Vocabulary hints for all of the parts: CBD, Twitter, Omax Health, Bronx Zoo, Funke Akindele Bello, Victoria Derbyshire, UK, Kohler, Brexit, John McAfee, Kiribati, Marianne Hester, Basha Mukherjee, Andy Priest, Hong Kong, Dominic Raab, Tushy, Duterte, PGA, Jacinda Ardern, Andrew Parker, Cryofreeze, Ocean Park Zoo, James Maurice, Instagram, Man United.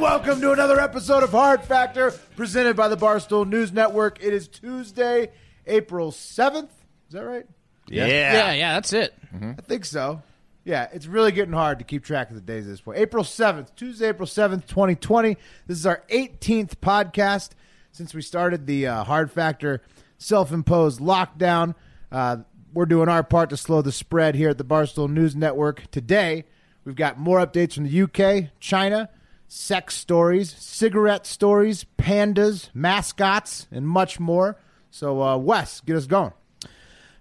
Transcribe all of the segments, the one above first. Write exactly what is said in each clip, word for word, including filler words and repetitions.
Welcome to another episode of Hard Factor, presented by the Barstool News Network. It is Tuesday, April seventh. Is that right? Yeah. Yeah, yeah, yeah that's it. Mm-hmm. I think so. Yeah, it's really getting hard to keep track of the days at this point. April seventh, Tuesday, April seventh, twenty twenty. This is our eighteenth podcast since we started the uh, Hard Factor self-imposed lockdown. Uh, we're doing our part to slow the spread here at the Barstool News Network. Today, we've got more updates from the U K, China, sex stories, cigarette stories, pandas, mascots, and much more. So, uh, Wes, get us going.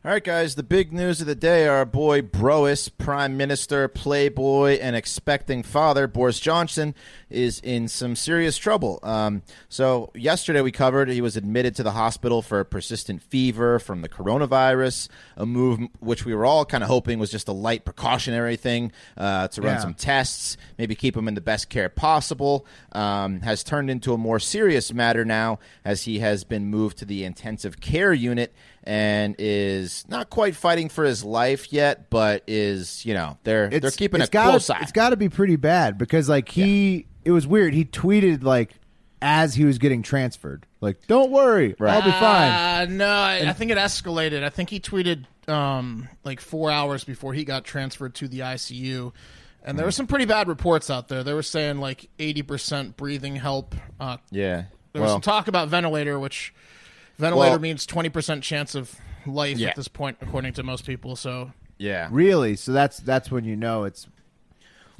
All right, guys. The big news of the day, our boy Brois, Prime Minister, Playboy, and expecting father, Boris Johnson, is in some serious trouble. Um, so yesterday we covered he was admitted to the hospital for persistent fever from the coronavirus, a move which we were all kind of hoping was just a light precautionary thing uh, to run yeah. some tests, maybe keep him in the best care possible, um, has turned into a more serious matter now as he has been moved to the intensive care unit and is not quite fighting for his life yet, but is, you know, they're it's, they're keeping it gotta, close eye. It's got to be pretty bad because, like, he yeah. – it was weird. He tweeted, like, as he was getting transferred, like, don't worry, right. I'll be fine. Uh, no, I, and, I think it escalated. I think he tweeted, um, like, four hours before he got transferred to the I C U. And there were some pretty bad reports out there. They were saying, like, eighty percent breathing help. Uh, yeah. There was well, some talk about ventilator, which ventilator well, means twenty percent chance of life yeah. at this point, according to most people. So yeah. Really? So that's that's when you know it's...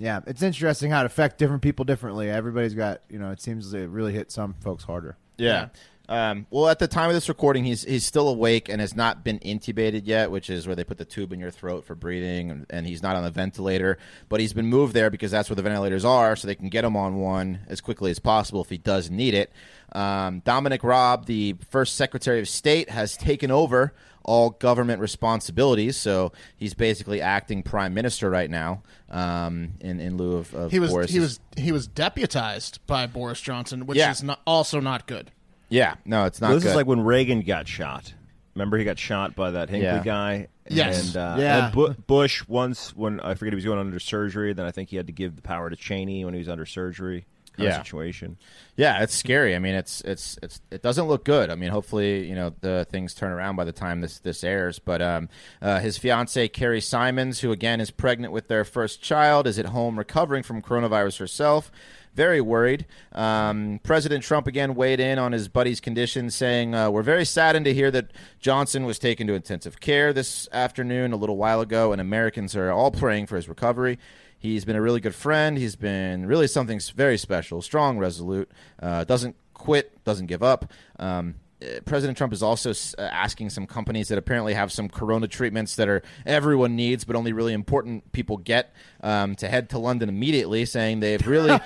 Yeah, it's interesting how it affects different people differently. Everybody's got, you know, it seems it really hit some folks harder. Yeah. yeah. Um, well, at the time of this recording, he's he's still awake and has not been intubated yet, which is where they put the tube in your throat for breathing, and, and he's not on a ventilator. But he's been moved there because that's where the ventilators are, so they can get him on one as quickly as possible if he does need it. Um, Dominic Raab, the first Secretary of State, has taken over all government responsibilities, so he's basically acting prime minister right now. Um, in, in lieu of, of he was Boris's. he was he was deputized by Boris Johnson, which yeah. is not, also not good. Yeah, no, it's not. Well, this good. is like when Reagan got shot. Remember, he got shot by that Hinckley yeah. guy. Yes, and, uh, yeah. And Bu- Bush once when I forget he was going under surgery. Then I think he had to give the power to Cheney when he was under surgery. Yeah. Situation. Yeah, it's scary. I mean, it's it's it's it doesn't look good. I mean, hopefully, you know, the things turn around by the time this this airs. But um, uh, his fiancee, Carrie Symonds, who again is pregnant with their first child, is at home recovering from coronavirus herself. Very worried. Um, President Trump again weighed in on his buddy's condition, saying, uh, we're very saddened to hear that Johnson was taken to intensive care this afternoon a little while ago, and Americans are all praying for his recovery. He's been a really good friend. He's been really something very special, strong, resolute, uh, doesn't quit, doesn't give up. Um, President Trump is also asking some companies that apparently have some corona treatments that are everyone needs but only really important people get um, to head to London immediately, saying they've really,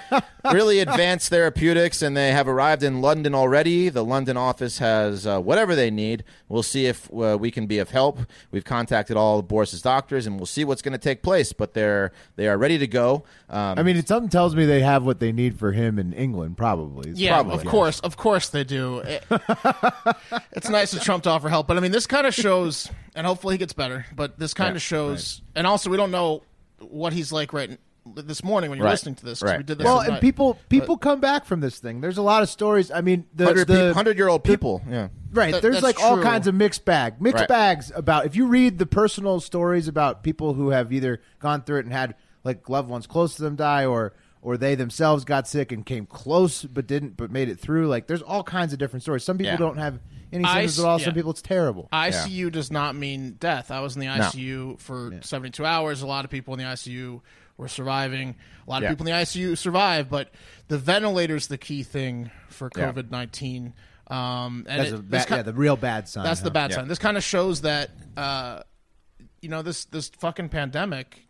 really advanced therapeutics and they have arrived in London already. The London office has uh, whatever they need. We'll see if uh, we can be of help. We've contacted all of Boris's doctors, and we'll see what's going to take place, but they're they are ready to go. Um, I mean, something tells me they have what they need for him in England, probably. It's yeah, probably. of course. Of course they do. It- It's nice of Trump to offer help, but I mean, this kind of shows, and hopefully he gets better, but this kind yeah, of shows, right. and also we don't know what he's like right this morning when you're right. listening to this. Right. We did this well, and night. people people but, come back from this thing. There's a lot of stories. I mean, the hundred-year-old people. The, yeah. Right. Th- there's like true. all kinds of mixed bag. Mixed right. bags about, if you read the personal stories about people who have either gone through it and had like loved ones close to them die, or or they themselves got sick and came close but didn't, but made it through. Like, there's all kinds of different stories. Some people yeah. don't have any symptoms I, at all. Yeah. Some people, it's terrible. I C U yeah. does not mean death. I was in the I C U no. for yeah. seventy-two hours. A lot of people in the I C U were surviving. A lot of yeah. people in the I C U survived, but the ventilator's the key thing for COVID nineteen. Yeah. Um, and that's it, a bad, kind, yeah, the real bad sign. That's huh? the bad yeah. sign. This kind of shows that, uh, you know, this this fucking pandemic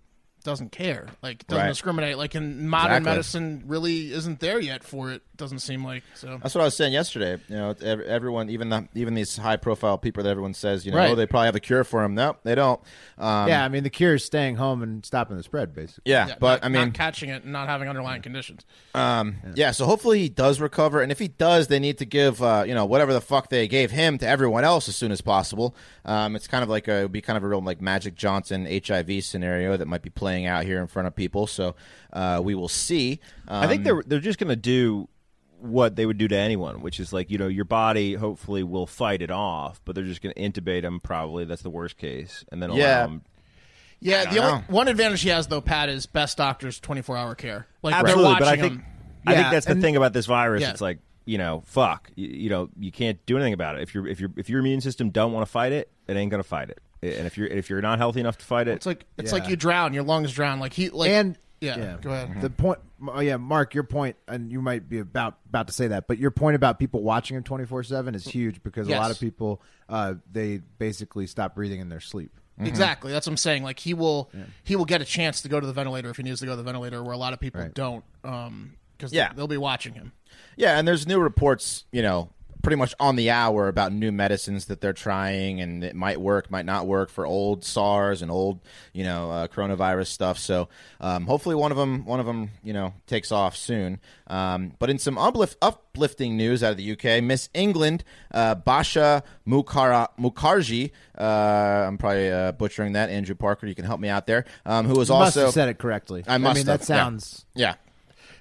doesn't care. Like, doesn't right. discriminate. Like, in modern exactly. medicine, really isn't there yet for it. Doesn't seem like. So that's what I was saying yesterday. You know, everyone, even the, even these high profile people that everyone says, you know, right. oh, they probably have a cure for them. No, they don't. Um, yeah, I mean, the cure is staying home and stopping the spread, basically. Yeah, yeah but not, I mean, not catching it and not having underlying conditions. Um, yeah. yeah, so hopefully he does recover, and if he does, they need to give uh, you know, whatever the fuck they gave him to everyone else as soon as possible. Um, it's kind of like a, it would be kind of a real like Magic Johnson H I V scenario that might be playing out here in front of people, so uh, we will see. Um, I think they're they're just going to do what they would do to anyone, which is like, you know, your body hopefully will fight it off, but they're just going to intubate them probably. That's the worst case, and then allow yeah. them. Yeah, the only, one advantage he has though, Pat, is best doctors, twenty-four hour care. Like, absolutely, they're watching but I think him. I yeah, think that's the and, thing about this virus. Yeah. It's like, you know, fuck, you, you know, you can't do anything about it. If your if your if your immune system don't want to fight it, it ain't going to fight it. And if you're if you're not healthy enough to fight it, it's like it's yeah. like you drown, your lungs drown. Like he, like and yeah, yeah. go ahead. Mm-hmm. The point, oh yeah, Mark, your point, and you might be about about to say that, but your point about people watching him twenty-four seven is huge because yes. a lot of people uh, they basically stop breathing in their sleep. Mm-hmm. Exactly, that's what I'm saying. Like he will yeah. he will get a chance to go to the ventilator if he needs to go to the ventilator, where a lot of people right. don't, because um, yeah. they'll, they'll be watching him. Yeah, and there's new reports, you know, pretty much on the hour about new medicines that they're trying, and it might work, might not work for old SARS and old, you know, uh, coronavirus stuff. So um, hopefully one of them, one of them, you know, takes off soon. Um, but in some uplift, uplifting news out of the U K, Miss England, uh, Basha Mukara, Mukherjee, uh, I'm probably uh, butchering that. Andrew Parker, you can help me out there. Um, who was you also must have said it correctly? I must. I mean, have. that sounds yeah. yeah.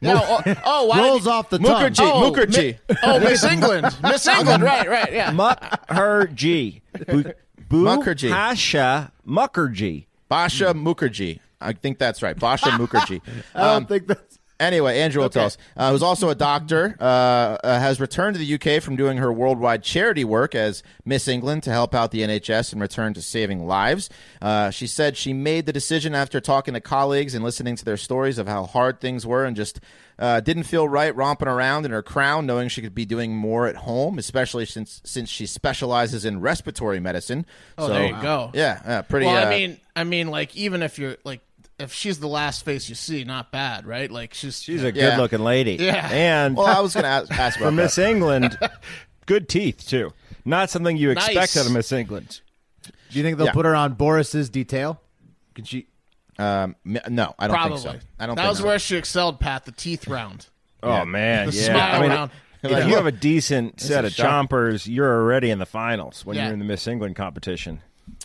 No, oh, oh why rolls you, off the Mukherjee, tongue. Mukherjee, oh, Mukherjee. Mi, oh, Miss England, Miss England, right, right, yeah. Mukherjee, Bu- Bu- Mukherjee, Basha Mukherjee, Basha Mukherjee. I think that's right, Basha Mukherjee. I don't um, think that's. Anyway, Andrew will okay. tell us. Uh, who's also a doctor, uh, uh, has returned to the U K from doing her worldwide charity work as Miss England to help out the N H S and return to saving lives. Uh, she said she made the decision after talking to colleagues and listening to their stories of how hard things were, and just uh, didn't feel right romping around in her crown, knowing she could be doing more at home, especially since since she specializes in respiratory medicine. Oh, so, there you go. Yeah, uh, pretty. Well, I uh, mean, I mean, like even if you're like. If she's the last face you see, not bad, right? Like she's she's a good looking yeah. lady. Yeah. And well, I was going to ask about for Miss England, good teeth too. Not something you expect nice. out of Miss England. Do you think they'll yeah. put her on Boris's detail? Can she? Um, no, I don't Probably. think so. I don't. That think was so. where she excelled, Pat. The teeth round. Oh yeah. man, the yeah. smile I mean, round. If yeah. you have a decent it's set a of shock. chompers, you're already in the finals when yeah. you're in the Miss England competition,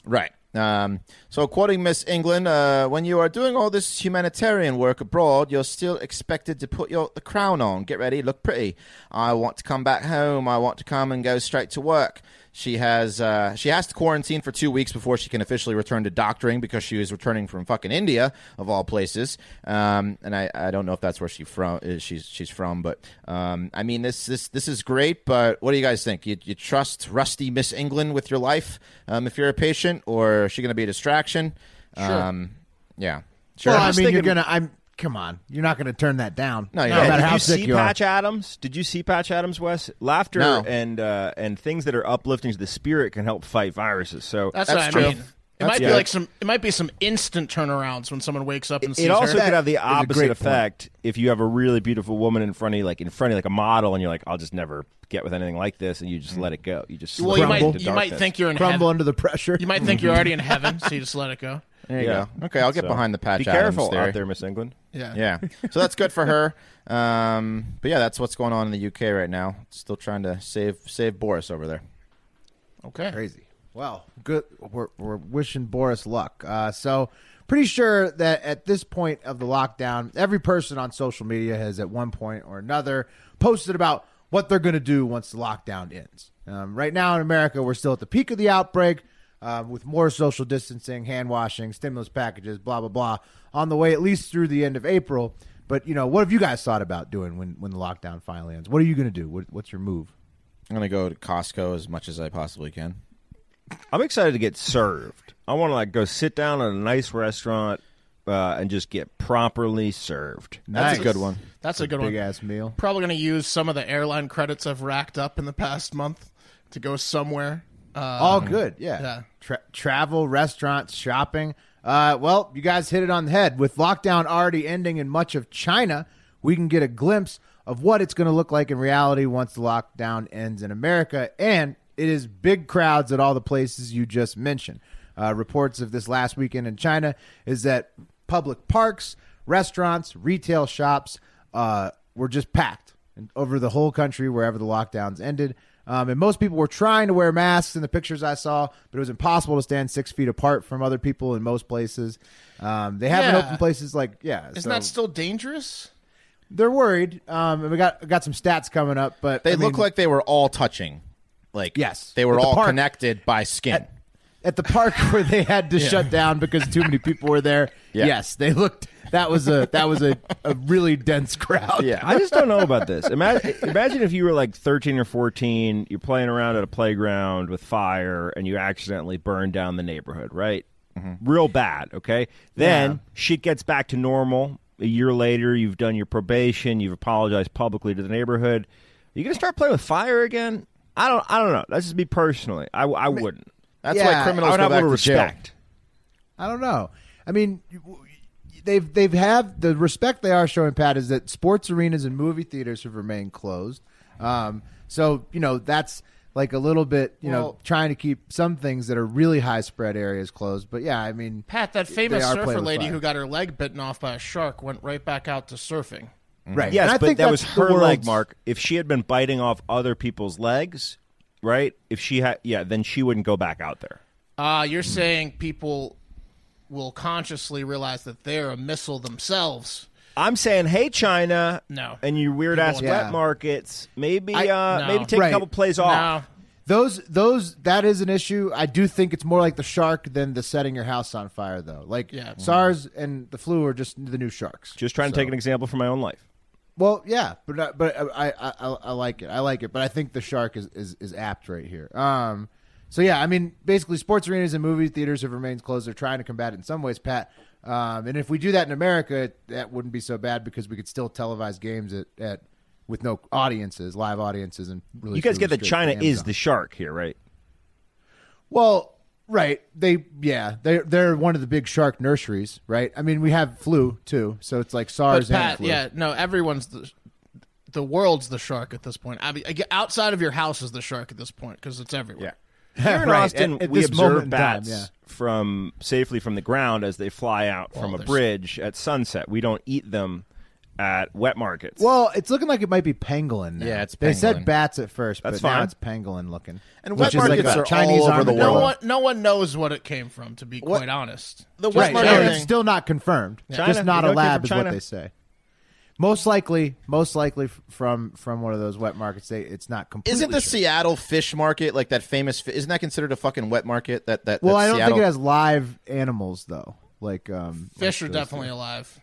right? Um, so quoting Miss England, uh, when you are doing all this humanitarian work abroad, you're still expected to put your the crown on, get ready, look pretty. I want to come back home. I want to come and go straight to work. She has uh, she has to quarantine for two weeks before she can officially return to doctoring because she was returning from fucking India of all places. Um, and I, I don't know if that's where she from is she's she's from, but um, I mean this this this is great. But what do you guys think? You you trust rusty Miss England with your life um, if you're a patient, or is she going to be a distraction? Sure. Um, yeah. Sure. Well, I, I mean, thinking- you're gonna. I'm. Come on, you're not going to turn that down. No, no matter how sick you are. Did you see Patch Adams? Did you see Patch Adams, Wes? Laughter no. and uh, and things that are uplifting to the spirit can help fight viruses. So that's, that's what I mean. It that's, might yeah. be like some. It might be some instant turnarounds when someone wakes up and it, sees her. It also her. could have the opposite effect point. if you have a really beautiful woman in front of you, like in front of you, like a model, and you're like, "I'll just never get with anything like this," and you just mm-hmm. let it go. You just well, you might you might think you're in crumble heaven. under the pressure. You might think you're already in heaven, so you just let it go. There you yeah. go. Okay, I'll get so, behind the Patch Be careful Adams there. out there, Miss England. Yeah. Yeah. So that's good for her. Um, but yeah, that's what's going on in the U K right now. Still trying to save save Boris over there. Okay. Crazy. Well, good. We're, we're wishing Boris luck. Uh, so pretty sure that at this point of the lockdown, every person on social media has at one point or another posted about what they're going to do once the lockdown ends. Um, right now in America, we're still at the peak of the outbreak. uh, with more social distancing, hand washing, stimulus packages, blah, blah, blah, on the way at least through the end of April. But, you know, what have you guys thought about doing when, when the lockdown finally ends? What are you going to do? What, what's your move? I'm going to go to Costco as much as I possibly can. I'm excited to get served. I want to, like, go sit down at a nice restaurant uh, and just get properly served. Nice. That's a good one. That's, That's a good big one. Big-ass meal. Probably going to use some of the airline credits I've racked up in the past month to go somewhere. Um, All good, yeah. yeah. Tra- travel, restaurants, shopping. Uh, well, you guys hit it on the head. With lockdown already ending in much of China, we can get a glimpse of what it's going to look like in reality once the lockdown ends in America, and it is big crowds at all the places you just mentioned. Uh, reports of this last weekend in China is that public parks, restaurants, retail shops uh, were just packed over the whole country wherever the lockdowns ended. Um, and most people were trying to wear masks in the pictures I saw, but it was impossible to stand six feet apart from other people in most places. Um, they haven't yeah. opened places like, yeah. Isn't so. that still dangerous? They're worried. Um, and we got we got some stats coming up, but They I look mean, like they were all touching. Like, yes, they were all park, connected by skin. At, at the park where they had to yeah. shut down because too many people were there. Yeah. Yes, they looked. That was a that was a, a really dense crowd. Yeah, I just don't know about this. Imagine, imagine if you were like thirteen or fourteen, you're playing around at a playground with fire, and you accidentally burn down the neighborhood. Right, mm-hmm. real bad. Okay, then yeah. shit gets back to normal. A year later, you've done your probation. You've apologized publicly to the neighborhood. Are you gonna start playing with fire again? I don't. I don't know. That's just me personally. I, I wouldn't. That's yeah, why criminals I don't go have back to respect. Jail. I don't know. I mean, they've they've have the respect they are showing, Pat, is that sports arenas and movie theaters have remained closed. Um, so you know that's like a little bit you well, know trying to keep some things that are really high spread areas closed. But yeah, I mean, Pat, that famous surfer lady who got her leg bitten off by a shark went right back out to surfing. Right. Yes, I but think that was her leg, Mark. If she had been biting off other people's legs, right? If she had, yeah, then she wouldn't go back out there. Uh, you're mm-hmm. saying people will consciously realize that they're a missile themselves. I'm saying, hey, China, no, and your weird people ass wet yeah. markets, maybe, I, uh, no. maybe take right. a couple plays off. No. Those, those, that is an issue. I do think it's more like the shark than the setting your house on fire, though. Like yeah. SARS and the flu are just the new sharks. Just trying so. to take an example from my own life. Well, yeah, but but I, I I like it. I like it, but I think the shark is, is, is apt right here. Um, so yeah, I mean, basically, sports arenas and movie theaters have remained closed. They're trying to combat it in some ways, Pat. Um, and if we do that in America, that wouldn't be so bad because we could still televise games at, at with no audiences, live audiences, and really. You guys get that China is the shark here, right? Well. Right. They, yeah, they, they're one of the big shark nurseries, right? I mean, we have flu, too, so it's like SARS but Pat, and flu. Yeah, no, everyone's the, the world's the shark at this point. I mean, outside of your house is the shark at this point because it's everywhere. Yeah. Here in right. Austin, at, at we observe bats time, yeah. from, safely from the ground as they fly out well, from a bridge sick. at sunset. We don't eat them at wet markets. Well, it's looking like it might be pangolin now. Yeah, it's pangolin. They said bats at first, That's but fine. now it's pangolin looking. And wet markets like are Chinese all over the world. No one, no one knows what it came from, to be what? quite honest. The wet right. market China. It's still not confirmed. Yeah. China, Just not a lab is China. what they say. Most likely, most likely from, from one of those wet markets. They, it's not completely Isn't the true. Seattle fish market, like that famous, fi- isn't that considered a fucking wet market? That, that Well, that I don't Seattle... think it has live animals, though. Like um, Fish like are definitely things. alive.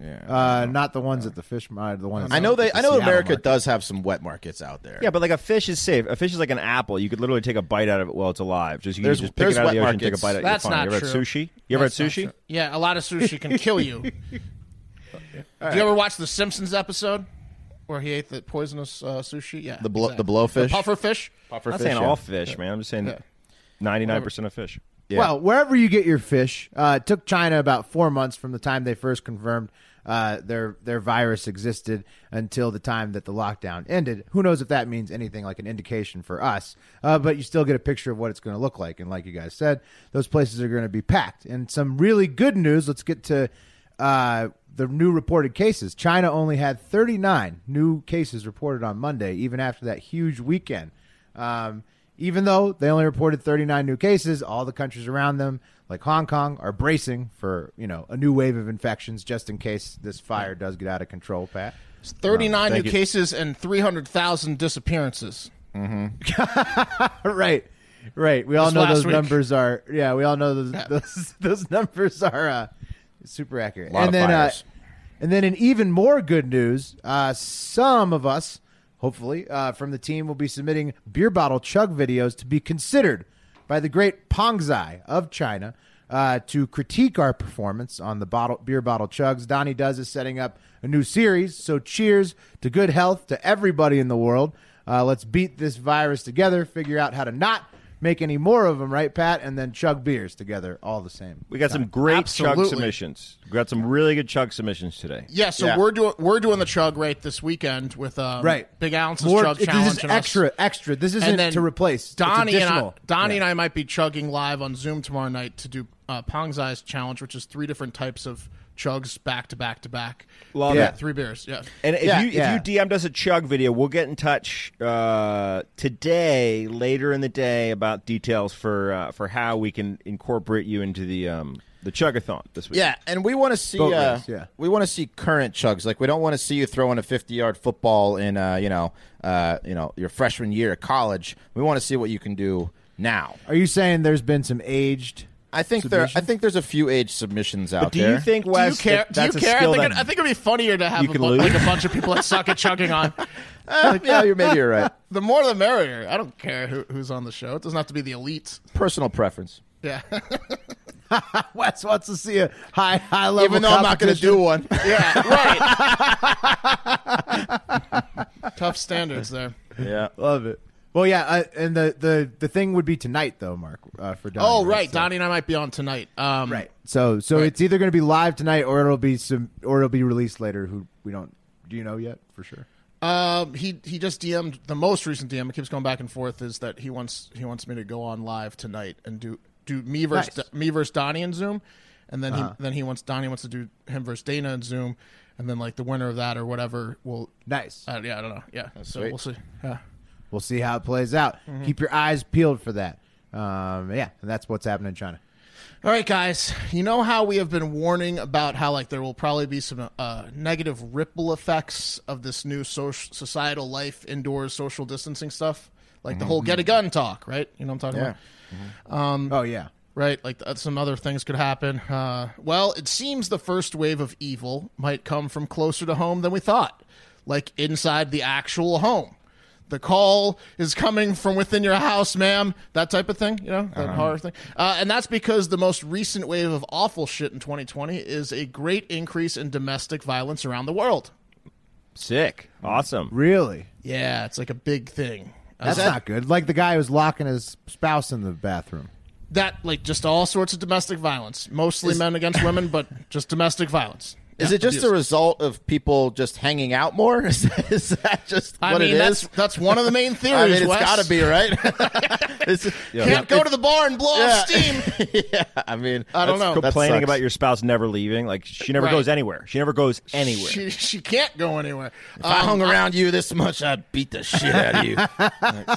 Yeah, uh, not the ones at the fish market. The ones I know they. I know Seattle America market. does have some wet markets out there. Yeah, but like a fish is safe. A fish is like an apple. You could literally take a bite out of it while it's alive. Just you there's, can just pick it out of the ocean, markets. take a bite out. That's you're fine. not you ever true. Had sushi? You ever That's had sushi? Yeah, a lot of sushi can kill you. All right. You ever watch the Simpsons episode where he ate the poisonous uh, sushi? Yeah, the blo- exactly. the blowfish, the puffer fish. Puffer I'm not fish, saying yeah. all fish, yeah. man. I'm just saying ninety-nine yeah. percent of fish. Yeah. Well, wherever you get your fish, uh, it took China about four months from the time they first confirmed. Uh, their their virus existed until the time that the lockdown ended. Who knows if that means anything like an indication for us, uh, but you still get a picture of what it's going to look like. And like you guys said, those places are going to be packed. And some really good news. Let's get to uh, the new reported cases. China only had thirty-nine new cases reported on Monday, even after that huge weekend. Um, even though they only reported thirty-nine new cases, all the countries around them, like Hong Kong, are bracing for, you know, a new wave of infections just in case this fire does get out of control, Pat. It's thirty-nine um, new you. cases and three hundred thousand disappearances. Mm-hmm. Right. Right. We all know those week. numbers are. Yeah, we all know those yeah. those, those numbers are uh, super accurate. A lot and of then, uh, and then, in even more good news, uh, some of us, hopefully, uh, from the team, will be submitting beer bottle chug videos to be considered by the great Pongzai of China uh, to critique our performance on the bottle beer bottle chugs. Donnie Does is setting up a new series, so cheers to good health to everybody in the world. Uh, let's beat this virus together, figure out how to not make any more of them, right, Pat? And then chug beers together all the same. We got time. some great Absolutely. chug submissions. We got some really good chug submissions today. Yeah, so yeah. we're doing we're doing the chug right this weekend with um, right. Big Ounces more, Chug it, Challenge. This is extra, us. extra. This isn't to replace. Donnie, and I, Donnie yeah. and I might be chugging live on Zoom tomorrow night to do uh, Pongzai's Challenge, which is three different types of chugs back to back to back. Love yeah. it. Three beers. Yeah. And if yeah, you if yeah. you D M'd us a chug video, we'll get in touch uh, today, later in the day, about details for uh, for how we can incorporate you into the um, the chugathon this week. Yeah, and we want to see uh, yeah. we want to see current chugs. Like, we don't want to see you throwing a fifty-yard football in uh, you know uh, you know your freshman year of college. We want to see what you can do now. Are you saying there's been some aged? I think Submission? there. I think there's a few age submissions out there. Do you there. think, Wes? Do you care? That, do you care? I think, that, it, I think it'd be funnier to have a, bu- like a bunch of people that suck at chugging on. Uh, yeah, you're, maybe you're right. The more, the merrier. I don't care who, who's on the show. It doesn't have to be the elite. Personal preference. Yeah. Wes wants to see a high, high level. Even though I'm not going to do one. Yeah. Right. Tough standards there. Yeah, love it. Well, yeah, uh, and the, the, the thing would be tonight, though, Mark, uh, for Donnie. Oh, right. right. So. Donnie and I might be on tonight. Um, right. So so right. it's either going to be live tonight or it'll be some or it'll be released later. Who we don't do you know yet for sure? Um, he he just D M'd the most recent D M. It keeps going back and forth. Is that he wants he wants me to go on live tonight and do do me versus nice. me versus Donnie in Zoom, and then uh-huh. he, then he wants Donnie wants to do him versus Dana in Zoom, and then like the winner of that or whatever will nice. Uh, yeah, I don't know. Yeah, That's so sweet. we'll see. Yeah. We'll see how it plays out. Mm-hmm. Keep your eyes peeled for that. Um, yeah, and that's what's happening in China. All right, guys. You know how we have been warning about how like there will probably be some uh, negative ripple effects of this new social, societal life, indoors, social distancing stuff? Like mm-hmm. the whole get a gun talk, right? You know what I'm talking yeah. about? Mm-hmm. Um, oh, yeah. Right? Like uh, some other things could happen. Uh, well, it seems the first wave of evil might come from closer to home than we thought, like inside the actual home. The call is coming from within your house, ma'am. That type of thing, you know, that uh-huh. horror thing. Uh, and that's because the most recent wave of awful shit in twenty twenty is a great increase in domestic violence around the world. Sick. Awesome. Really? Yeah, it's like a big thing. That's uh, not good. Like the guy who's locking his spouse in the bathroom. That, like, just all sorts of domestic violence. Mostly is- men against women, but just domestic violence. Is yeah, it just abuse. a result of people just hanging out more? Is, is that just what I mean, it that's, is? That's one of the main theories, I mean, it's got to be, right? It's, yeah. Can't go to the bar and blow yeah. off steam. yeah, I mean, I don't know. Complaining about your spouse never leaving. Like, she never right. goes anywhere. She never goes anywhere. She, she can't go anywhere. If um, I hung around I, you this much, I'd beat the shit out of you.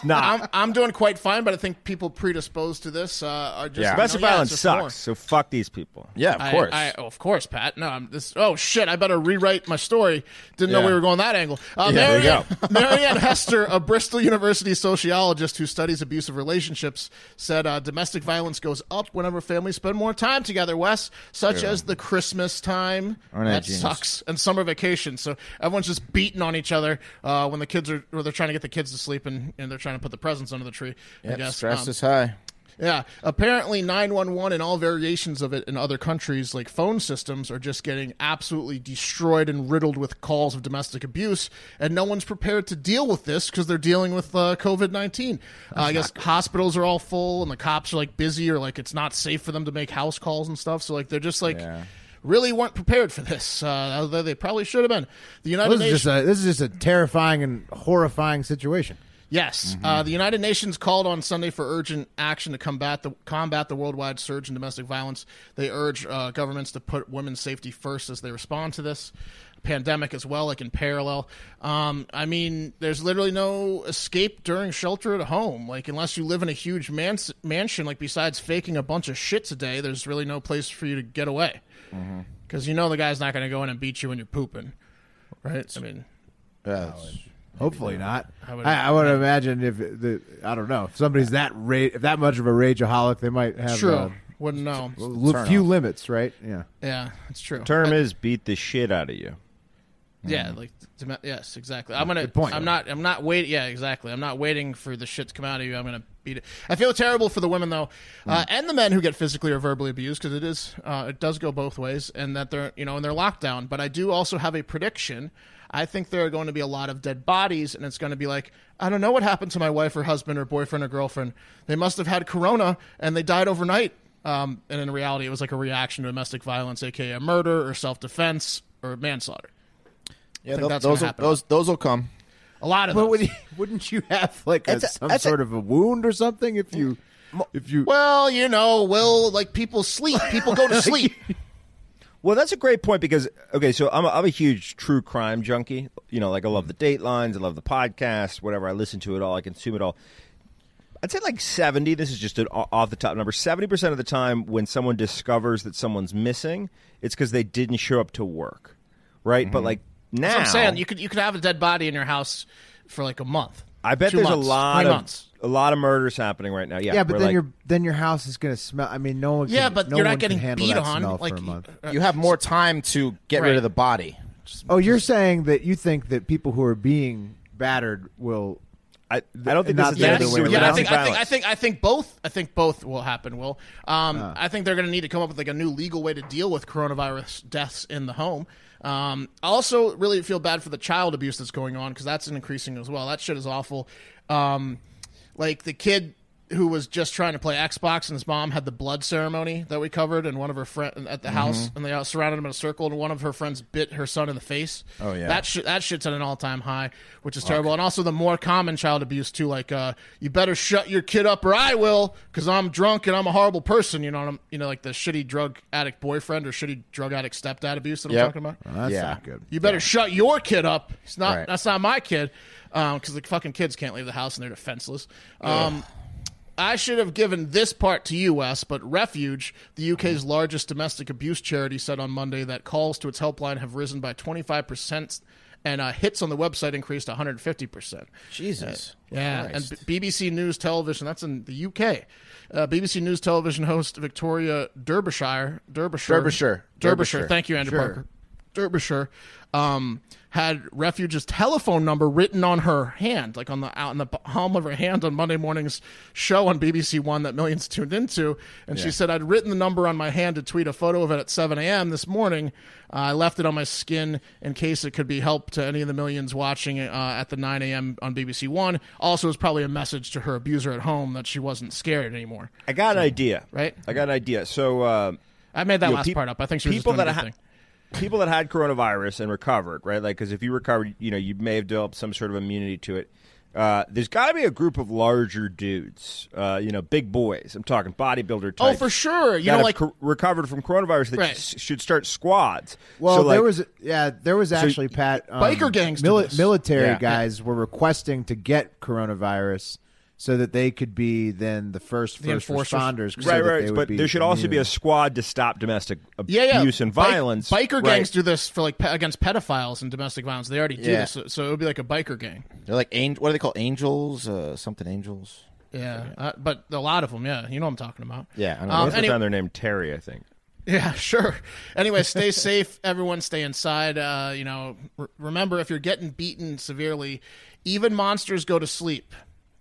Nah. I'm, I'm doing quite fine, but I think people predisposed to this uh, are just... Yeah. Domestic you know, violence yeah, sucks, more. so fuck these people. Yeah, of I, course. I, oh, of course, Pat. No, I'm this... Oh, shit, I better rewrite my story. Didn't yeah. know we were going that angle. Uh, yeah, Marianne, there you go. Marianne Hester, a Bristol University sociologist who studies abusive relationships, said uh, domestic violence goes up whenever families spend more time together, Wes, such yeah. as the Christmas time. Aren't that genius? Sucks. And summer vacation. So everyone's just beating on each other uh, when the kids are, or they're trying to get the kids to sleep and, and they're trying to put the presents under the tree. Yep, I guess. Stress um, is high. Yeah, apparently nine one one and all variations of it in other countries, like phone systems, are just getting absolutely destroyed and riddled with calls of domestic abuse, and no one's prepared to deal with this because they're dealing with uh, covid nineteen. Uh, I guess hospitals are all full, and the cops are, like, busy, or, like, it's not safe for them to make house calls and stuff, so, like, they're just, like... Yeah. Really weren't prepared for this, uh, although they probably should have been. The United well, this Nations... Is just a, this is just a terrifying and horrifying situation. Yes. Mm-hmm. Uh, the United Nations called on Sunday for urgent action to combat the combat the worldwide surge in domestic violence. They urge uh, governments to put women's safety first as they respond to this pandemic as well, like in parallel. Um, I mean, there's literally no escape during shelter at home. Like, unless you live in a huge mans- mansion, like, besides faking a bunch of shits a day, there's really no place for you to get away. Because mm-hmm. you know the guy's not going to go in and beat you when you're pooping. Right? I mean... Yes. Hopefully not. I, would, I, I would imagine if the I don't know if somebody's that ra- if that much of a rageaholic, they might have true. Uh, Wouldn't know. L- few off. limits, right? Yeah. Yeah, it's true. The term I, is beat the shit out of you. Yeah, mm. like to, yes, exactly. I'm gonna. Point, I'm not. I'm not waiting. Yeah, exactly. I'm not waiting for the shit to come out of you. I'm gonna beat it. I feel terrible for the women though, mm. uh, and the men who get physically or verbally abused because it is. Uh, it does go both ways, and that they're you know and they're locked down. But I do also have a prediction. I think there are going to be a lot of dead bodies, and it's going to be like, I don't know what happened to my wife or husband or boyfriend or girlfriend. They must have had corona and they died overnight. Um, and in reality, it was like a reaction to domestic violence, a k a murder or self-defense or manslaughter. Yeah, th- those, will, those those will come. A lot of them. Would wouldn't you have like a, a, some sort a, of a wound or something if you if you? Well, you know, well, like people sleep, people go to sleep. Well, that's a great point because okay, so I'm a, I'm a huge true crime junkie. You know, like I love the Datelines, I love the podcast, whatever. I listen to it all, I consume it all. I'd say like seventy, this is just an off-the-top number, seventy percent of the time when someone discovers that someone's missing, it's because they didn't show up to work, right? Mm-hmm. But like now... That's what I'm saying. You could, you could have a dead body in your house for like a month. I bet there's months, a lot of months. a lot of murders happening right now. Yeah, yeah, but then like, your then your house is going to smell. I mean, no one can, yeah, but no you're not getting beat on. Like, you have more time to get right. rid of the body. Just, oh, you're just, saying that you think that people who are being battered will... I, I don't think that's yes. the other way yeah, I think, I think I think I think both I think both will happen. Will um, uh. I think they're going to need to come up with like a new legal way to deal with coronavirus deaths in the home. Um, I also really feel bad for the child abuse that's going on because that's increasing as well. That shit is awful. Um, like the kid who was just trying to play Xbox and his mom had the blood ceremony that we covered, and one of her friend at the mm-hmm. house, and they all surrounded him in a circle, and one of her friends bit her son in the face. Oh yeah, that sh- that shit's at an all time high, which is okay. terrible. And also the more common child abuse too, like uh, you better shut your kid up or I will, because I'm drunk and I'm a horrible person. You know, what I'm, you know, like the shitty drug addict boyfriend or shitty drug addict stepdad abuse that yep. I'm talking about. Well, that's yeah. not good. You better yeah. shut your kid up. It's not right. that's not my kid, because um, the fucking kids can't leave the house and they're defenseless. Um, I should have given this part to you, Wes, but Refuge, the U K's largest domestic abuse charity, said on Monday that calls to its helpline have risen by twenty-five percent and uh, hits on the website increased one hundred fifty percent. Jesus. Uh, yeah, Christ. And B- BBC News Television, that's in the U K. Uh, B B C News Television host Victoria Derbyshire. Derbyshire. Derbyshire. Derbyshire. Thank you, Andrew sure. Parker. Derbyshire um, had Refuge's telephone number written on her hand, like on the out in the palm of her hand on Monday morning's show on B B C One that millions tuned into. And yeah. she said, I'd written the number on my hand to tweet a photo of it at seven a.m. this morning. Uh, I left it on my skin in case it could be help to any of the millions watching uh, at the nine a.m. on B B C One. Also, it was probably a message to her abuser at home that she wasn't scared anymore. I got so, an idea. Right? I got an idea. So uh, I made that last pe- part up. I think she was people just doing that a good ha- thing. People that had coronavirus and recovered, right? Like, because if you recovered, you know, you may have developed some sort of immunity to it. Uh, there's got to be a group of larger dudes, uh, you know, big boys. I'm talking bodybuilder types. Oh, for sure. You know, like co- recovered from coronavirus, that right. sh- should start squads. Well, so, like, there was, yeah, there was actually so, Pat um, biker gangs, mili- military yeah. guys yeah. were requesting to get coronavirus. So that they could be then the first the first responders. So right, right. But there should immune. also be a squad to stop domestic ab- yeah, yeah. abuse and Bike, violence. Biker right. gangs do this for like pe- against pedophiles and domestic violence. They already do yeah. this. So, so it would be like a biker gang. They're like angel. What are they called? Angels? Uh, something angels. Yeah, uh, but a lot of them. Yeah, you know what I'm talking about. Yeah, I know. Um, anyway- they're named Terry, I think. Yeah, sure. Anyway, stay safe. Everyone stay inside. Uh, you know, re- remember if you're getting beaten severely, even monsters go to sleep.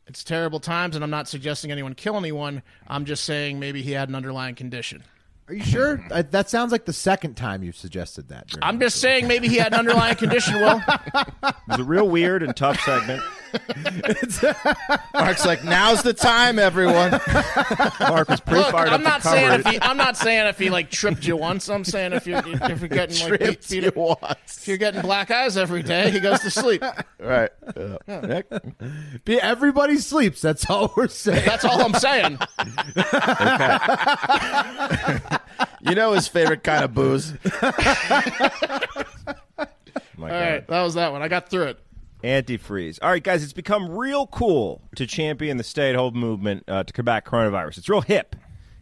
It's terrible times, and I'm not suggesting anyone kill anyone. I'm just saying maybe he had an underlying condition. Are you sure? I, that sounds like the second time you've suggested that. I'm just story. saying maybe he had an underlying condition, Will. It was a real weird and tough segment. Mark's like, now's the time, everyone. Mark was pretty Look, fired I'm up not saying if he, I'm not saying if he like tripped you once. I'm saying if you're, if you're getting like beat, you once. If you're getting black eyes every day, he goes to sleep. Right. Uh, yeah. Everybody sleeps. That's all we're saying. That's all I'm saying. Okay. You know his favorite kind of booze. My all God. Right. That was that one. I got through it. Antifreeze. All right, guys, it's become real cool to champion the stay-at-home movement uh, to combat coronavirus. It's real hip.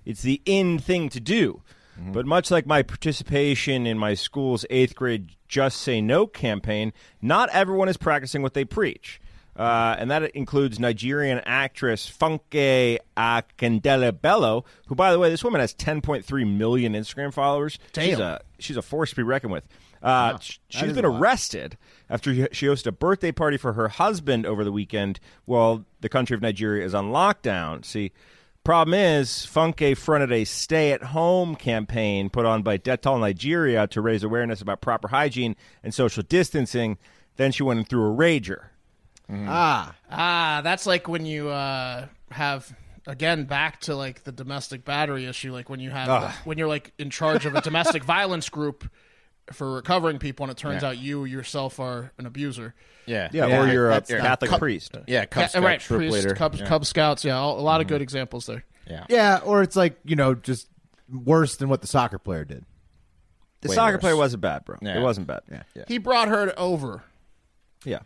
It's the in thing to do. Mm-hmm. But much like my participation in my school's eighth grade Just Say No campaign, not everyone is practicing what they preach. Uh, and that includes Nigerian actress Funke Akindele Bello, who, by the way, this woman has ten point three million Instagram followers. Damn. She's a, she's a force to be reckoned with. Uh, wow, she's been arrested after she hosted a birthday party for her husband over the weekend while the country of Nigeria is on lockdown. See, problem is, Funke fronted a stay-at-home campaign put on by Dettol Nigeria to raise awareness about proper hygiene and social distancing. Then she went and threw a rager. Mm. Ah, ah, that's like when you uh, have, again, back to like the domestic battery issue, like when you have, the, when you're like in charge of a domestic violence group for recovering people, and it turns yeah. out you yourself are an abuser. Yeah, yeah, yeah. Or you're a yeah. Catholic Cub, priest. Yeah, Cub Scout, yeah, right. troop priest, leader. Cub, yeah. Cub Scouts, yeah, all, a lot mm-hmm. of good examples there. Yeah, yeah, or it's like, you know, just worse than what the soccer player did. The Way soccer worse. player wasn't bad, bro. Yeah. It wasn't bad. Yeah. Yeah. He brought her over. Yeah.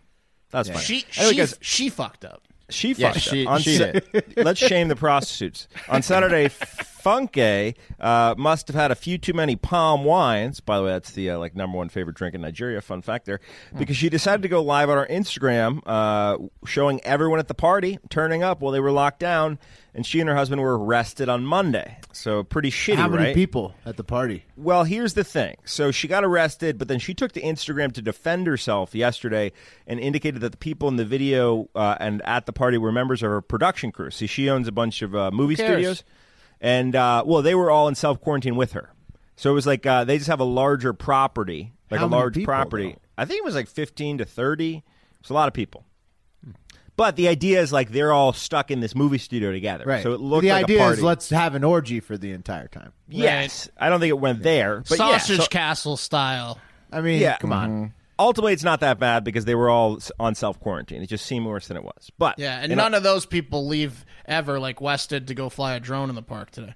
That's yeah. she, she, guess, she fucked up. She yeah, fucked she, up. On she sa- did. Let's shame the prostitutes. On Saturday, Funke uh, must have had a few too many palm wines. By the way, that's the uh, like number one favorite drink in Nigeria. Fun fact there. Because she decided to go live on our Instagram, uh, showing everyone at the party turning up while they were locked down. And she and her husband were arrested on Monday. So pretty shitty, right? How many right? people at the party? Well, here's the thing. So she got arrested, but then she took to Instagram to defend herself yesterday and indicated that the people in the video uh, and at the party were members of her production crew. See, she owns a bunch of uh, movie studios. And, uh, well, they were all in self-quarantine with her. So it was like uh, they just have a larger property, like How a large people, property. Though? I think it was like fifteen to thirty. It's a lot of people. But the idea is like they're all stuck in this movie studio together. Right. So it looked the like a party. The idea is let's have an orgy for the entire time. Yes. Right. I don't think it went there. But Sausage yeah, so, Castle style. I mean, yeah. come on. Mm-hmm. Ultimately, it's not that bad because they were all on self-quarantine. It just seemed worse than it was. But yeah, and none I, of those people leave ever like West did to go fly a drone in the park today.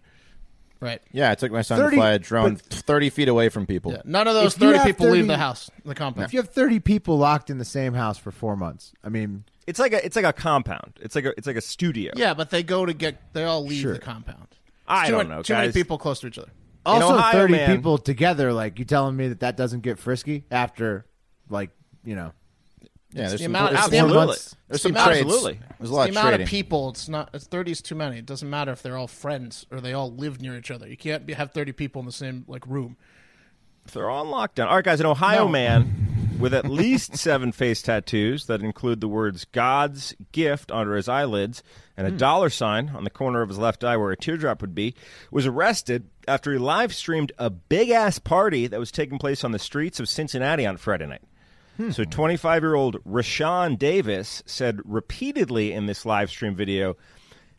Right. Yeah, I took my son thirty, to fly a drone but, thirty feet away from people. Yeah, none of those thirty people thirty, leave the house, the compound. If you have thirty people locked in the same house for four months, I mean... It's like a it's like a compound. It's like a it's like a studio. Yeah, but they go to get they all leave sure. the compound. It's I don't many, know. Too guys. many people close to each other. Also, Ohio, thirty man. people together. Like you telling me that that doesn't get frisky after, like you know. Yeah, there's the some, amount, there's some months, there's some trades. Absolutely, there's a lot the of amount trading. of people. It's not it's thirty is too many. It doesn't matter if they're all friends or they all live near each other. You can't be, have thirty people in the same like room. If they're on lockdown. All right, guys. An Ohio no. man. With at least seven face tattoos that include the words God's gift under his eyelids and a mm. dollar sign on the corner of his left eye where a teardrop would be, was arrested after he live streamed a big-ass party that was taking place on the streets of Cincinnati on Friday night. Hmm. So twenty-five-year-old Rashawn Davis said repeatedly in this live stream video,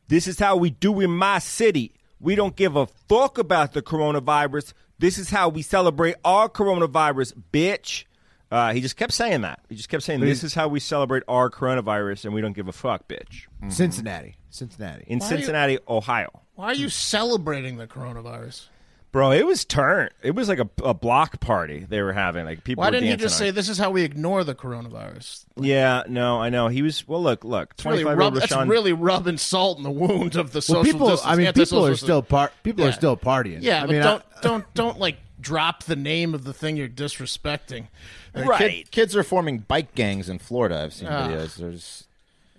"This is how we do in my city. We don't give a fuck about the coronavirus. This is how we celebrate our coronavirus, bitch." Uh, he just kept saying that. He just kept saying, "This is how we celebrate our coronavirus, and we don't give a fuck, bitch." Mm. Cincinnati, Cincinnati, in why Cincinnati, you, Ohio. Why are you celebrating the coronavirus, bro? It was turn. It was like a, a block party they were having. Like people. Why were didn't he just on. say, "This is how we ignore the coronavirus"? Like, yeah, no, I know. He was. Well, look, look. Really rub, that's really rubbing salt in the wound of the well, social people, distance. I mean, people are still par- People yeah. are still partying. Yeah, I but mean, don't, I, don't, don't like. Drop the name of the thing you're disrespecting. Like, right. Kid, kids are forming bike gangs in Florida. I've seen uh, videos. There's,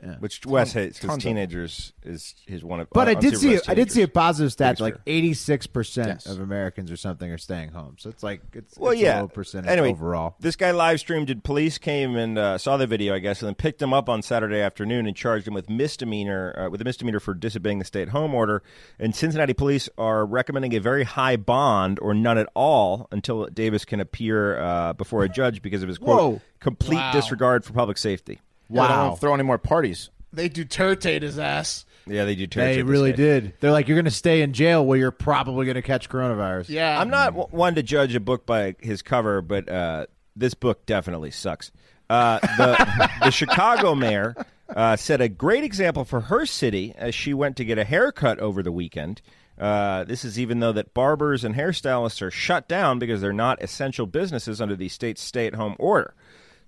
yeah. Which Wes hates because teenagers is his one of. But uh, I did see I did see a positive stat like eighty-six percent yes. of Americans or something are staying home. So it's like it's, well, it's yeah. a low percentage anyway, overall. This guy live streamed it. Police came and uh, saw the video, I guess, and then picked him up on Saturday afternoon and charged him with misdemeanor uh, with a misdemeanor for disobeying the stay-at-home order. And Cincinnati police are recommending a very high bond or none at all until Davis can appear uh, before a judge because of his quote Whoa. complete wow. disregard for public safety. Wow. They don't throw any more parties. They Duterte'd his ass. Yeah, they Duterte'd They really did. They're like, you're going to stay in jail where you're probably going to catch coronavirus. Yeah. I'm not w- one to judge a book by his cover, but uh, this book definitely sucks. Uh, the, the Chicago mayor uh, set a great example for her city as she went to get a haircut over the weekend. Uh, this is even though that barbers and hairstylists are shut down because they're not essential businesses under the state's stay-at-home order.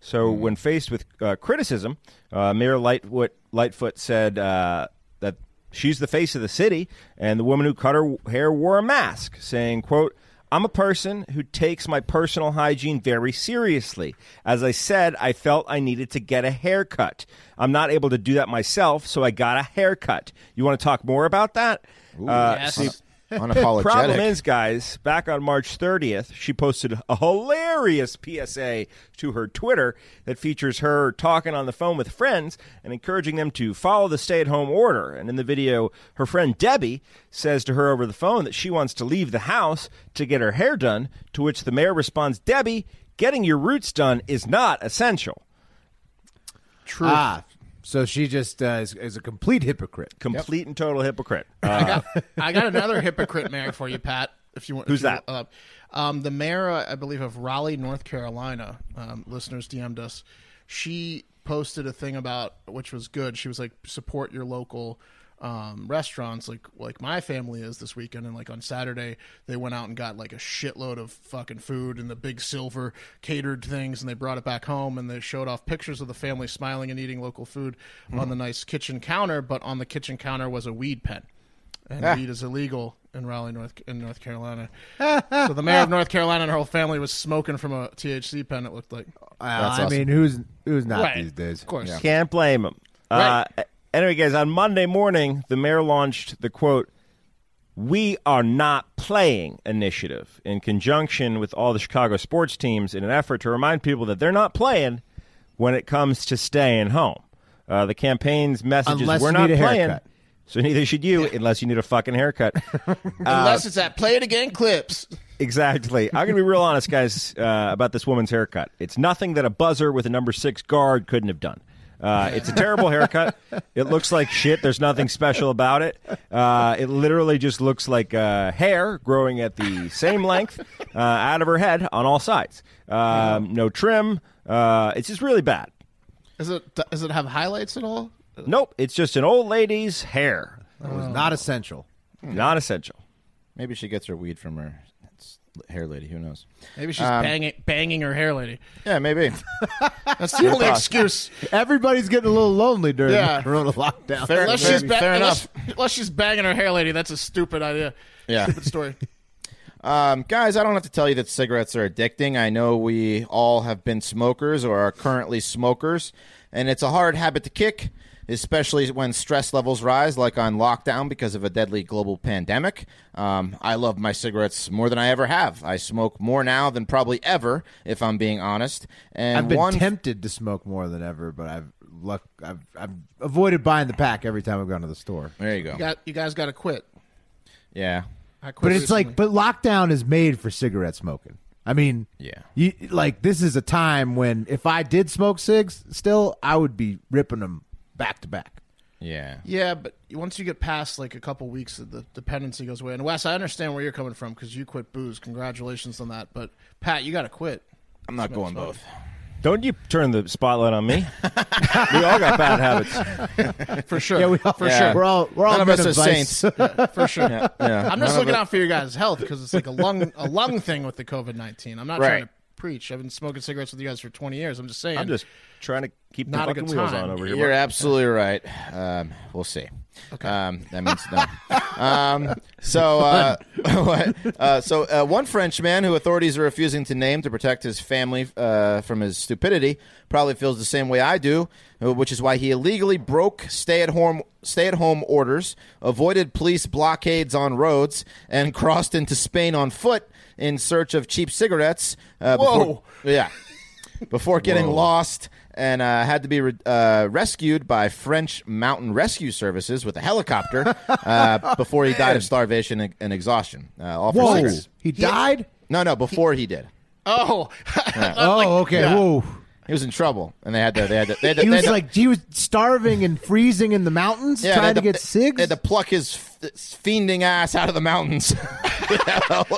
So when faced with uh, criticism, uh, Mayor Lightfoot, Lightfoot said uh, that She's the face of the city, and the woman who cut her hair wore a mask, saying, quote, I'm a person who takes my personal hygiene very seriously. As I said, I felt I needed to get a haircut. I'm not able to do that myself, so I got a haircut. You want to talk more about that? Ooh, uh, yes. See, unapologetic. Problem is, guys, back on March thirtieth, she posted a hilarious P S A to her Twitter that features her talking on the phone with friends and encouraging them to follow the stay-at-home order. And in the video, her friend Debbie says to her over the phone that she wants to leave the house to get her hair done, to which the mayor responds, Debbie, getting your roots done is not essential. True. Ah. So she just uh, is, is a complete hypocrite. Complete yep. and total hypocrite. Uh, I, got, I got another hypocrite mayor for you, Pat. If you want, who's if you, that? Uh, um, the mayor, I believe, of Raleigh, North Carolina. Um, listeners D M'd us. She posted a thing about, which was good. She was like, support your local um, restaurants, like like my family is this weekend. And like on Saturday, they went out and got like a shitload of fucking food and the big silver catered things, and they brought it back home, and they showed off pictures of the family smiling and eating local food mm. on the nice kitchen counter. But on the kitchen counter was a weed pen, and ah. weed is illegal in Raleigh, North in North Carolina. So the mayor of North Carolina and her whole family was smoking from a T H C pen. It looked like. Uh, That's I awesome. mean, who's who's not right. these days? Of course, yeah. Can't blame them. Right. Uh, Anyway, guys, on Monday morning, the mayor launched the, quote, We Are Not Playing initiative in conjunction with all the Chicago sports teams in an effort to remind people that they're not playing when it comes to staying home. Uh, the campaign's message unless is we're not playing, haircut. so neither should you, unless you need a fucking haircut. uh, unless it's that Play It Again clips. Exactly. I'm going to be real honest, guys, uh, about this woman's haircut. It's nothing that a buzzer with a number six guard couldn't have done. Uh, it's a terrible haircut. It looks like shit. There's nothing special about it. Uh, it literally just looks like uh, hair growing at the same length uh, out of her head on all sides. Um, no trim. Uh, it's just really bad. Is it? Does it have highlights at all? Nope. It's just an old lady's hair. It was not essential. Hmm. Not essential. Maybe she gets her weed from her hair lady. Who knows? Maybe she's um, banging, banging her hair lady. Yeah, maybe. That's the only excuse. Everybody's getting a little lonely during yeah. the corona lockdown. Fair, unless, fair, she's ba- fair unless, unless she's banging her hair lady, that's a stupid idea. Yeah. Stupid story. Um, guys, I don't have to tell you that cigarettes are addicting. I know we all have been smokers or are currently smokers, and it's a hard habit to kick, especially when stress levels rise, like on lockdown because of a deadly global pandemic. Um, I love my cigarettes more than I ever have. I smoke more now than probably ever, if I'm being honest. And I've been one... tempted to smoke more than ever, but I've, luck... I've I've avoided buying the pack every time I've gone to the store. There you go. You, got, you guys got to quit. Yeah. I quit but it's recently. like, but lockdown is made for cigarette smoking. I mean, yeah, you, like this is a time when if I did smoke cigs still, I would be ripping them back to back. Yeah. Yeah, but once you get past like a couple weeks, the dependency goes away. And Wes, I understand where you're coming from because you quit booze. Congratulations on that. But Pat, you got to quit. I'm not going both. Don't you turn the spotlight on me. We all got bad habits. For sure. Yeah, we all, for yeah. sure. We're all, we're all none of us are saints. Yeah, for sure. Yeah, yeah. I'm just none looking out for your guys' health because it's like a lung, a lung thing with the COVID nineteen. I'm not right. trying to preach. I've been smoking cigarettes with you guys for twenty years. I'm just saying. I'm just trying to keep the fucking wheels on over here. You're absolutely right. Um, we'll see. Okay. Um, that means no. um, so, uh, what, uh, so uh, one French man who authorities are refusing to name to protect his family uh, from his stupidity probably feels the same way I do, which is why he illegally broke stay-at-home stay-at-home orders, avoided police blockades on roads, and crossed into Spain on foot in search of cheap cigarettes. Uh, Whoa! Before, yeah, before getting Whoa. lost. And uh, had to be re- uh, rescued by French Mountain Rescue Services with a helicopter uh, before he died of starvation and, and exhaustion. Uh, all for Whoa! Cigarettes. He died? No, no, before he, he did. Oh, yeah. oh, okay. Yeah. Whoa. He was in trouble, and they had to. They had to. They had to he they was had to, like he was starving and freezing in the mountains, yeah, trying to, to get cigs. They had to pluck his f- fiending ass out of the mountains.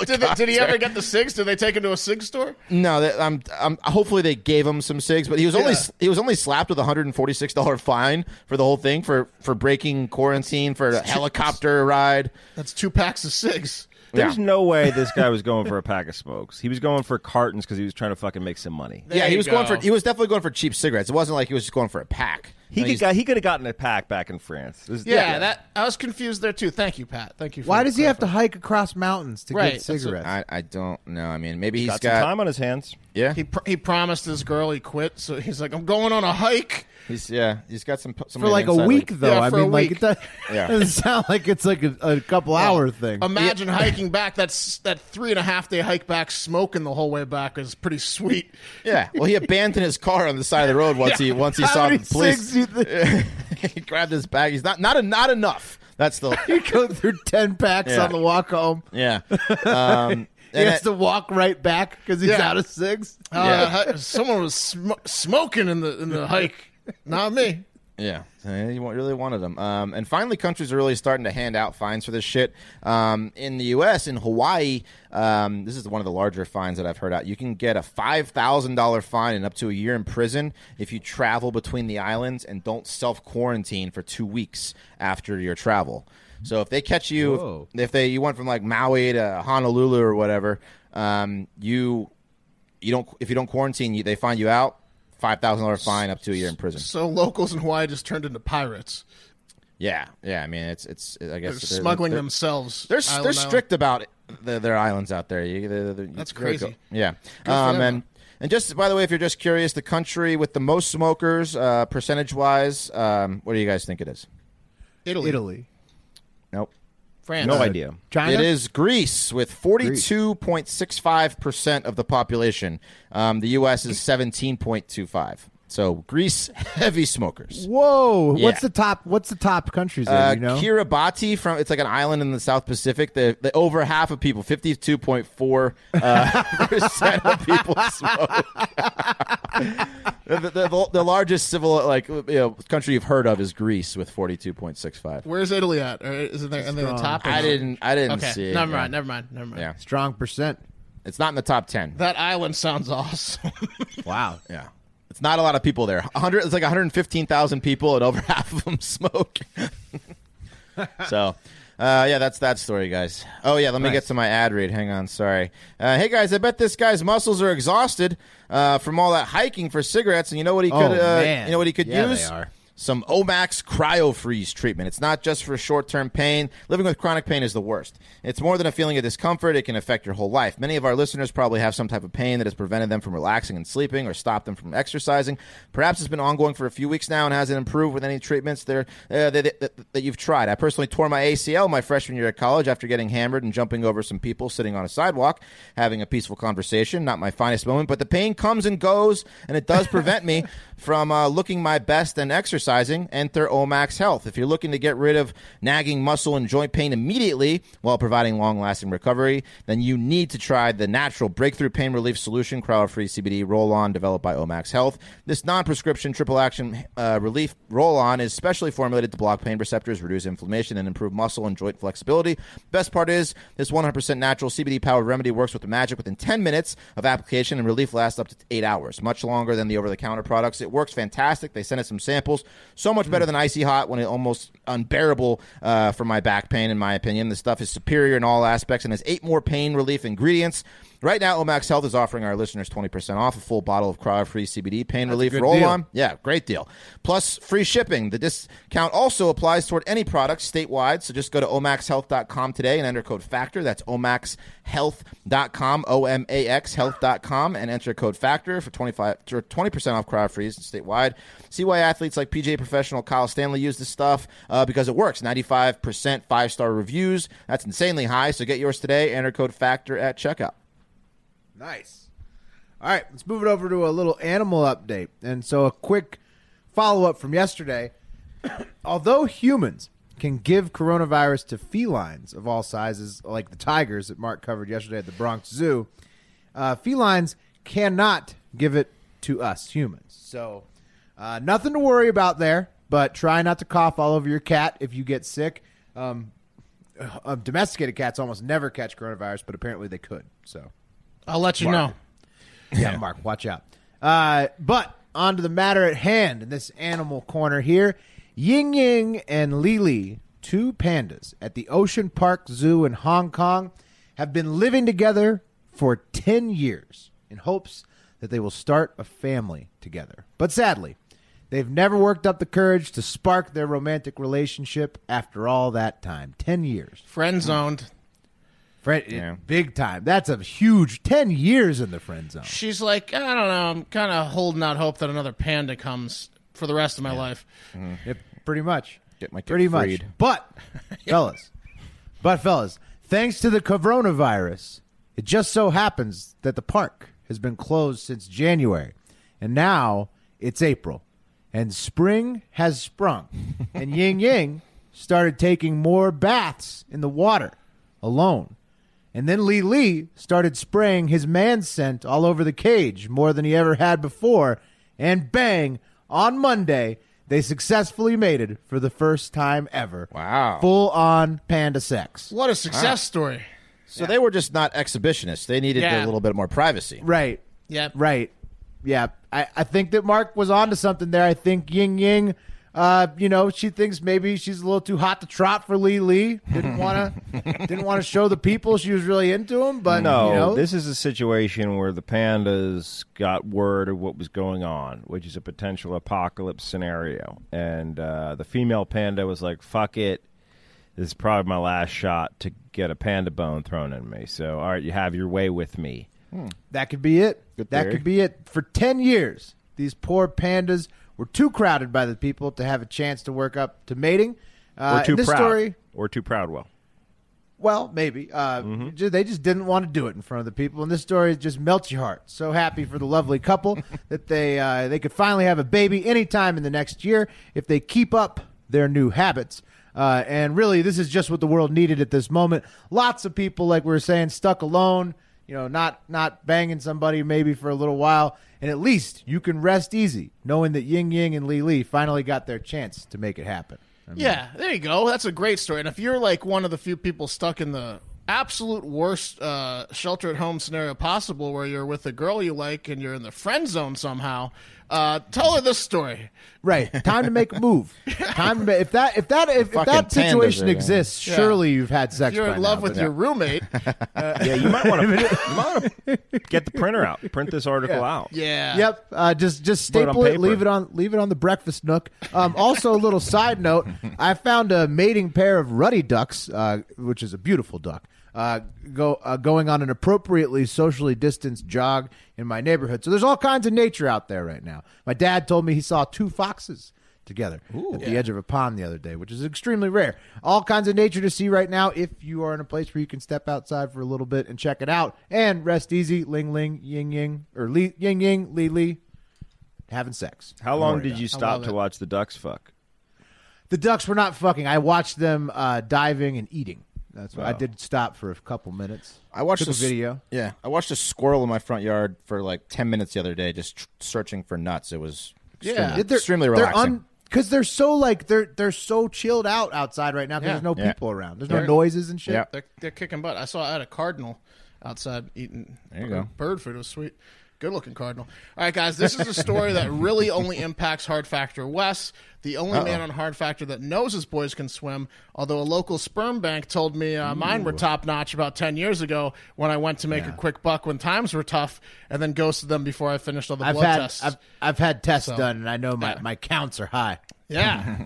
did, they, did he ever get the cigs? Did they take him to a cig store? No. They, um, um, hopefully, they gave him some cigs, but he was only yeah. he was only slapped with a hundred and forty six dollar fine for the whole thing for, for breaking quarantine for a helicopter ride. That's two packs of cigs. There's yeah. no way this guy was going for a pack of smokes. He was going for cartons because he was trying to fucking make some money. There yeah, he was go. going for. He was definitely going for cheap cigarettes. It wasn't like he was just going for a pack. He no, could got, he could have gotten a pack back in France. There's, yeah, yeah, that I was confused there too. Thank you, Pat. Thank you. For Why does he have to hike across mountains to right, get cigarettes? What, I, I don't know. I mean, maybe he's, he's got, got some time on his hands. Yeah, he pr he promised his girl he quit, so he's like, I'm going on a hike. He's yeah, he's got some for like a week like, though. Yeah, I mean, like it does, yeah. doesn't sound like it's like a, a couple yeah. hour thing. Imagine yeah. hiking back. That's that three and a half day hike back, smoking the whole way back is pretty sweet. Yeah. Well, he abandoned his car on the side of the road once yeah. he once he How saw the police. He grabbed his bag. He's not not not enough. That's the you go through ten packs yeah. on the walk home. Yeah, um, he has I, to walk right back because he's yeah. out of six. Uh, yeah. Someone was sm smoking in the in the hike, not me. Yeah, he really wanted them. Um, and finally, countries are really starting to hand out fines for this shit. Um, in the U S, in Hawaii, um, this is one of the larger fines that I've heard out. You can get a five thousand dollar fine and up to a year in prison if you travel between the islands and don't self-quarantine for two weeks after your travel. So if they catch you, Whoa. if they you went from like Maui to Honolulu or whatever, um, you you don't if you don't quarantine, you, they find you out. five thousand dollar fine, up to a year in prison. So locals in Hawaii just turned into pirates. Yeah, yeah. I mean, it's it's. I guess they're, they're smuggling they're, themselves. They're island, they're strict island. about the, their islands out there. You, they're, they're, That's you, crazy. Go, yeah, um, and and just by the way, if you're just curious, the country with the most smokers, uh, percentage wise, um, what do you guys think it is? Italy. Italy. Nope. France. No uh, idea. China? It is Greece with forty-two point six five percent of the population. Um, the U S is seventeen point two five. So Greece, heavy smokers. Whoa! Yeah. What's the top? What's the top countries? There, uh, you know? Kiribati from it's like an island in the South Pacific. The, the over half of people, fifty-two point four percent of people smoke. the, the, the, the largest civil like you know, country you've heard of is Greece with forty-two point six five. Where's Italy at? Or is it there? And the top? I didn't. I didn't okay. see. Never it, mind. Yeah. Never mind. Never mind. Yeah. Strong percent. It's not in the top ten. That island sounds awesome. Wow. Yeah. It's not a lot of people there. one hundred, it's like one hundred fifteen thousand people, and over half of them smoke. So, uh, yeah, that's that story, guys. Oh, yeah, let nice. me get to my ad read. Hang on, sorry. Uh, hey, guys, I bet this guy's muscles are exhausted uh, from all that hiking for cigarettes, and you know what he could, oh, uh, you know what he could yeah, use? They are. Some Omax Cryofreeze treatment. It's not just for short-term pain. Living with chronic pain is the worst. It's more than a feeling of discomfort. It can affect your whole life. Many of our listeners probably have some type of pain that has prevented them from relaxing and sleeping or stopped them from exercising. Perhaps it's been ongoing for a few weeks now and hasn't improved with any treatments there, uh, that, that, that you've tried. I personally tore my A C L my freshman year at college after getting hammered and jumping over some people sitting on a sidewalk, having a peaceful conversation. Not my finest moment, but the pain comes and goes, and it does prevent me from uh, looking my best and exercising. Enter Omax Health. If you're looking to get rid of nagging muscle and joint pain immediately while providing long-lasting recovery, then you need to try the natural breakthrough pain relief solution, Cryofreeze C B D Roll-On, developed by Omax Health. This non-prescription triple-action uh, relief roll-on is specially formulated to block pain receptors, reduce inflammation, and improve muscle and joint flexibility. Best part is this one hundred percent natural C B D-powered remedy works with the magic within ten minutes of application, and relief lasts up to eight hours, much longer than the over-the-counter products. It works fantastic. They sent us some samples. So much better than Icy Hot, when it's almost unbearable uh, for my back pain, in my opinion. This stuff is superior in all aspects and has eight more pain relief ingredients. Right now, Omax Health is offering our listeners twenty percent off a full bottle of Cryofreeze C B D Pain That's Relief Roll-On. Yeah, great deal. Plus, free shipping. The discount also applies toward any product statewide, so just go to Omax Health dot com today and enter code FACTOR. That's Omax Health dot com, O M A X Health dot com, and enter code FACTOR for twenty-five, twenty percent off Cryofreeze statewide. See why athletes like P G A professional Kyle Stanley use this stuff uh, because it works. ninety-five percent five-star reviews. That's insanely high, so get yours today. Enter code FACTOR at checkout. Nice. All right, let's move it over to a little animal update. And so a quick follow-up from yesterday. Although humans can give coronavirus to felines of all sizes, like the tigers that Mark covered yesterday at the Bronx Zoo, uh, felines cannot give it to us humans. So uh, nothing to worry about there, but try not to cough all over your cat if you get sick. Um, uh, domesticated cats almost never catch coronavirus, but apparently they could, so... I'll let you Mark. know. Yeah, Mark, watch out. Uh, but on to the matter at hand in this animal corner here. Ying Ying and Li Li, two pandas at the Ocean Park Zoo in Hong Kong, have been living together for ten years in hopes that they will start a family together. But sadly, They've never worked up the courage to spark their romantic relationship after all that time. Ten years. Friend zoned. Friend, yeah. Big time. That's a huge ten years in the friend zone. She's like, I don't know, I'm kind of holding out hope that another panda comes for the rest of my yeah. life. Mm-hmm. Yep, pretty much. Get my pretty freed. much. But, fellas, but fellas, thanks to the coronavirus, it just so happens that the park has been closed since January, and now it's April. And spring has sprung, and Ying Ying started taking more baths in the water alone. And then Li Li started spraying his man scent all over the cage more than he ever had before. And bang, on Monday, they successfully mated for the first time ever. Wow. Full-on panda sex. What a success wow. story. So yeah. they were just not exhibitionists. They needed yeah. a little bit more privacy. Right. Yep. Right. Yeah, I, I think that Mark was onto something there. I think Ying Ying, uh, you know, she thinks maybe she's a little too hot to trot for Li Li. Didn't want to, didn't want to show the people she was really into him. But no, you know. This is a situation where the pandas got word of what was going on, which is a potential apocalypse scenario, and uh, the female panda was like, "Fuck it, this is probably my last shot to get a panda bone thrown in me. So, all right, you have your way with me." Hmm. That could be it. Good that theory. could be it. For ten years, these poor pandas were too crowded by the people to have a chance to work up to mating. Uh, or too this proud. Story, or too proud, well. Well, maybe. Uh, mm-hmm. They just didn't want to do it in front of the people, and this story just melts your heart. So happy for the lovely couple that they uh, they could finally have a baby anytime in the next year if they keep up their new habits. Uh, and really, this is just what the world needed at this moment. Lots of people, like we were saying, stuck alone. You know, not not banging somebody maybe for a little while. And at least you can rest easy knowing that Ying Ying and Li Li finally got their chance to make it happen. I mean, yeah, there you go. That's a great story. And if you're like one of the few people stuck in the absolute worst uh, shelter-at-home scenario possible where you're with a girl you like and you're in the friend zone somehow, uh, tell her this story. Right. Time to make a move. Time to make, if that if that if, if that situation exists, yeah. surely you've had sex. If you're in love now, with your yeah. roommate. Uh, yeah, you might want to get the printer out. Print this article yeah. out. Yeah. Yep. Uh, just just staple it. it leave it on. Leave it on the breakfast nook. Um, also, a little side note: I found a mating pair of ruddy ducks, uh, which is a beautiful duck. Uh, go uh, going on an appropriately socially distanced jog in my neighborhood. So there's all kinds of nature out there right now. My dad told me he saw two foxes together Ooh, at the yeah. edge of a pond the other day, which is extremely rare. All kinds of nature to see right now if you are in a place where you can step outside for a little bit and check it out. And rest easy, Ling Ling, Ying Ying, or Li, Ying Ying, Li Li, having sex. How I'm long did you stop to it. watch the ducks fuck? The ducks were not fucking. I watched them uh, diving and eating. That's what wow. I did stop for a couple minutes. I watched Took a video. Yeah, I watched a squirrel in my front yard for like ten minutes the other day, just tr- searching for nuts. It was extremely, yeah, they're, extremely relaxing because they're, un- they're so like they're they're so chilled out outside right now because yeah. there's no yeah. people around. There's they're, no noises and shit. Yeah. They're they're kicking butt. I saw I had a cardinal outside eating there you go. bird food. It was sweet. Good-looking cardinal. All right, guys, this is a story that really only impacts Hard Factor Wes, the only Uh-oh. man on Hard Factor that knows his boys can swim, although a local sperm bank told me uh, mine were top-notch about ten years ago when I went to make yeah. a quick buck when times were tough and then ghosted them before I finished all the I've blood had, tests. I've, I've had tests so, done, and I know my, yeah. my counts are high. Yeah.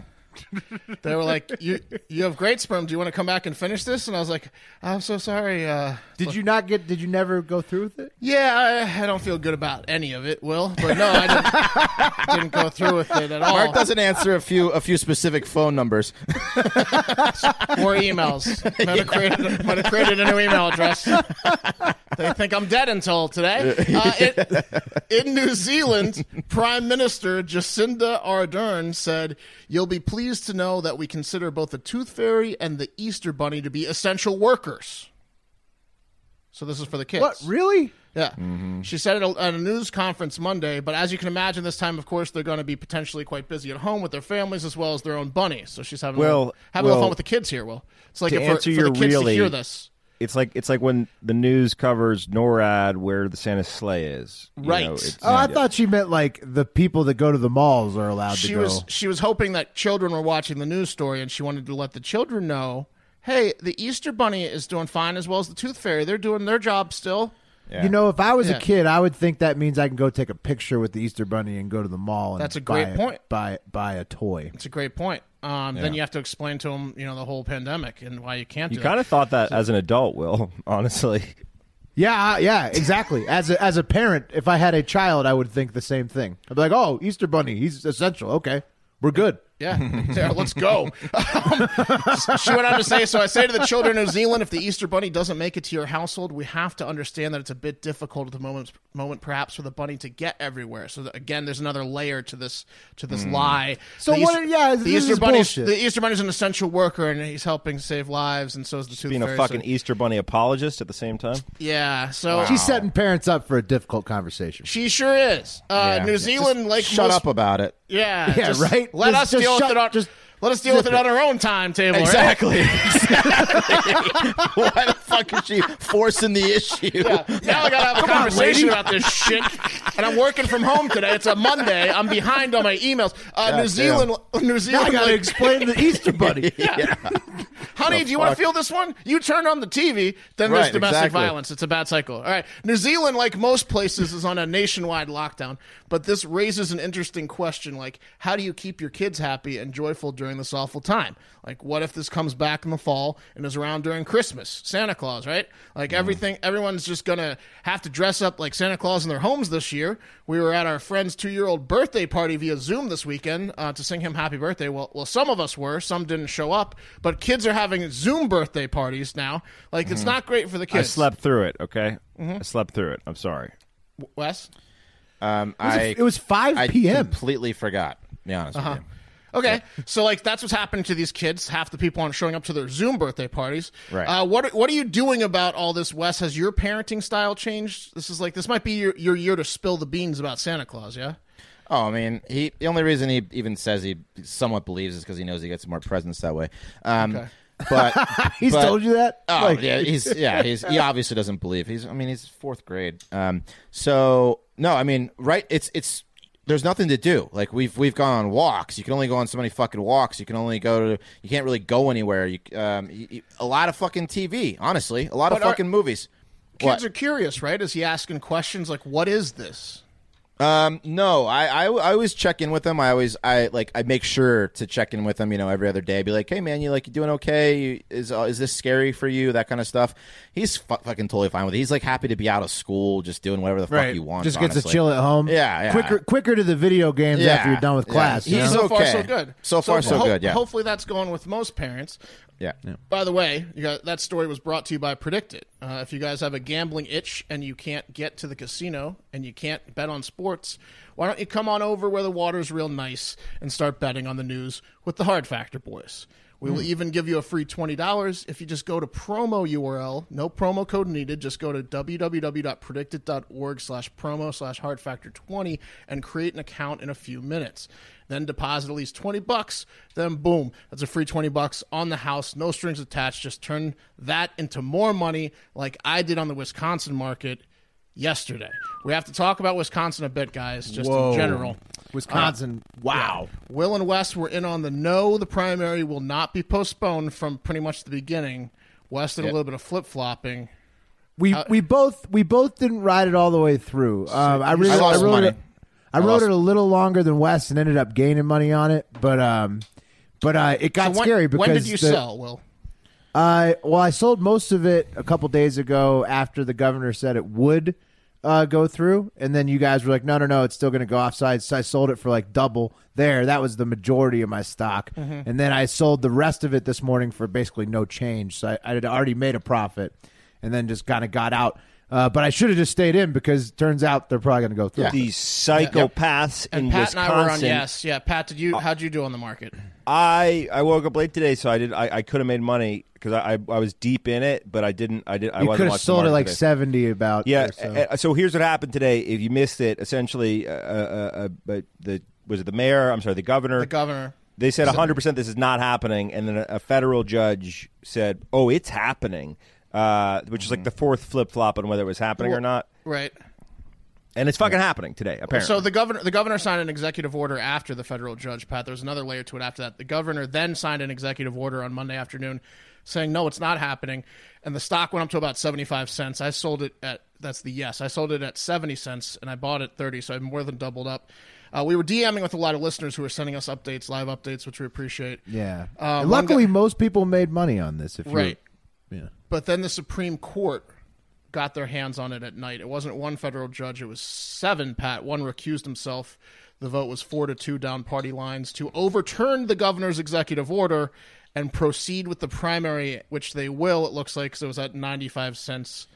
They were like, you you have great sperm. Do you want to come back and finish this? And I was like, I'm so sorry. Uh, did look, you not get, did you never go through with it? Yeah, I, I don't feel good about any of it, Will. But no, I didn't, didn't go through with it at all. Mark doesn't answer a few a few specific phone numbers. Or emails. I'm going to create a new email address. They think I'm dead until today. Uh, it, in New Zealand, Prime Minister Jacinda Ardern said, you'll be pleased Pleased to know that we consider both the Tooth Fairy and the Easter Bunny to be essential workers. So this is for the kids. What, really? Yeah. Mm-hmm. She said it at a news conference Monday, but as you can imagine, this time, of course, they're going to be potentially quite busy at home with their families as well as their own bunny. So she's having, well, having well, a little fun with the kids here, Will. It's like if for, for the kids really, to hear this. It's like it's like when the news covers NORAD where the Santa's sleigh is. Right. You know, it's, oh, I yeah. thought she meant like the people that go to the malls are allowed she to go. Was, she was hoping that children were watching the news story, and she wanted to let the children know, hey, the Easter Bunny is doing fine as well as the Tooth Fairy. They're doing their job still. Yeah. You know, if I was yeah. a kid, I would think that means I can go take a picture with the Easter Bunny and go to the mall and That's a great buy, point. buy buy a toy. That's a great point. Um, yeah. Then you have to explain to them, you know, the whole pandemic and why you can't do it. You kind of thought that so, as an adult, Will, honestly. Yeah, yeah, exactly. As a, as a parent, if I had a child, I would think the same thing. I'd be like, oh, Easter Bunny, he's essential. Okay, we're good. Yeah, yeah, let's go. Um, she went on to say, so I say to the children of New Zealand, if the Easter Bunny doesn't make it to your household, we have to understand that it's a bit difficult at the moment, moment perhaps, for the bunny to get everywhere. So, that, again, there's another layer to this to this mm. lie. So, the what Easter, are, yeah, the this Easter is Bunny's, the Easter Bunny's an essential worker, and he's helping save lives, and so is the Tooth Fairy. Being a fucking so. Easter Bunny apologist at the same time? Yeah. So wow. She's setting parents up for a difficult conversation. She sure is. Uh, yeah. New Zealand, just like Shut most, up about it. Yeah. Yeah, just, right? Let just, us just, deal Shut, with it on, just let us deal with it, it on our own timetable. Exactly. Right? Exactly. Why the fuck is she forcing the issue? Yeah. Now yeah. I gotta have a Come conversation on, about this shit. And I'm working from home today. It's a Monday. I'm behind on my emails. Uh, New Zealand. New Zealand. Now I gotta like, explain the Easter Bunny. Yeah. Yeah. Honey, the do you want to feel this one? You turn on the T V, then right, there's domestic exactly. violence. It's a bad cycle. All right. New Zealand, like most places, is on a nationwide lockdown. But this raises an interesting question, like, how do you keep your kids happy and joyful during this awful time? Like, what if this comes back in the fall and is around during Christmas? Santa Claus, right? Like, mm. everything, everyone's just going to have to dress up like Santa Claus in their homes this year. We were at our friend's two-year-old birthday party via Zoom this weekend uh, to sing him happy birthday. Well, well, some of us were. Some didn't show up. But kids are having Zoom birthday parties now. Like, mm-hmm. it's not great for the kids. I slept through it, okay? Mm-hmm. I slept through it. I'm sorry. Wes? Um, it was, I, a, it was five p.m. I completely forgot, to be honest uh-huh. with you. Okay, so like that's what's happening to these kids. Half the people aren't showing up to their Zoom birthday parties. Right. Uh, what What are you doing about all this, Wes? Has your parenting style changed? This is like this might be your, your year to spill the beans about Santa Claus. Yeah. Oh, I mean, he. The only reason he even says he somewhat believes is because he knows he gets more presents that way. Um, okay. But he's but, told you that. Oh like, yeah, he's yeah he's he obviously doesn't believe he's. I mean, he's fourth grade. Um. So no, I mean, right? It's it's. There's nothing to do. Like we've we've gone on walks. You can only go on so many fucking walks. You can only go to. You can't really go anywhere. You, um, you, you, a lot of fucking T V. Honestly, a lot but of fucking are, movies. Kids what? are curious, right? Is he asking questions like, "What is this?" Um, no, I, I I always check in with them. I always I like I make sure to check in with them. You know, every other day, be like, "Hey, man, you like you doing okay? You, is uh, is this scary for you?" That kind of stuff. He's fu- fucking totally fine with it. He's like happy to be out of school, just doing whatever the right. fuck he wants. Just gets honestly. to chill at home. Yeah, yeah. Quicker quicker to the video games yeah. after you're done with yeah. class. He's you know? so far okay. so good. So far so, so ho- good. Yeah. Hopefully that's going with most parents. Yeah. yeah. By the way, you got, that story was brought to you by PredictIt. Uh, if you guys have a gambling itch and you can't get to the casino and you can't bet on sports, why don't you come on over where the water's real nice and start betting on the news with the Hard Factor boys? We mm. will even give you a free twenty dollars if you just go to promo U R L. No promo code needed. Just go to www.predictit.org slash promo slash hardfactor20 and create an account in a few minutes. Then deposit at least twenty bucks. Then boom, that's a free twenty bucks on the house. No strings attached. Just turn that into more money like I did on the Wisconsin market yesterday. We have to talk about Wisconsin a bit, guys, just Whoa. in general. Wisconsin, uh, wow. Yeah. Will and Wes were in on the no. The primary will not be postponed from pretty much the beginning. Wes did yep. a little bit of flip-flopping. We uh, we both we both didn't ride it all the way through. Um, I, really, I lost I really, money. I wrote it a little longer than Wes and ended up gaining money on it, but um, but uh, it got so when, scary. Because when did you the, sell, Will? Uh, well, I sold most of it a couple days ago after the governor said it would uh, go through, and then you guys were like, no, no, no, it's still going to go offside, so I sold it for like double there. That was the majority of my stock, mm-hmm. and then I sold the rest of it this morning for basically no change, so I, I had already made a profit, and then just kind of got out. Uh, but I should have just stayed in because it turns out they're probably going to go through. Yeah. These psychopaths yeah. in Wisconsin. And Pat Wisconsin, and I were on yes. Yeah, Pat, did you? How'd you do on the market? I, I woke up late today, so I did. I, I could have made money because I, I I was deep in it, but I didn't. I did. I you could have sold it like today. seventy about. Yeah. So. so here's what happened today. If you missed it, essentially, uh, uh, uh, the was it the mayor? I'm sorry, the governor. The governor. They said one hundred percent this is not happening, and then a, a federal judge said, "Oh, it's happening." Uh, which is like the fourth flip flop on whether it was happening well, or not. Right. And it's fucking happening today, apparently. So the governor the governor signed an executive order after the federal judge, Pat. There's another layer to it after that. The governor then signed an executive order on Monday afternoon saying, no, it's not happening. And the stock went up to about seventy-five cents. I sold it at, that's the yes, I sold it at seventy cents, and I bought it thirty, so I more than doubled up. Uh, we were DMing with a lot of listeners who were sending us updates, live updates, which we appreciate. Yeah. Um, Luckily, guy, most people made money on this. If right. Yeah. But then the Supreme Court got their hands on it at night. It wasn't one federal judge. It was seven, Pat. One recused himself. The vote was four to two down party lines to overturn the governor's executive order and proceed with the primary, which they will, it looks like, because it was at ninety-five cents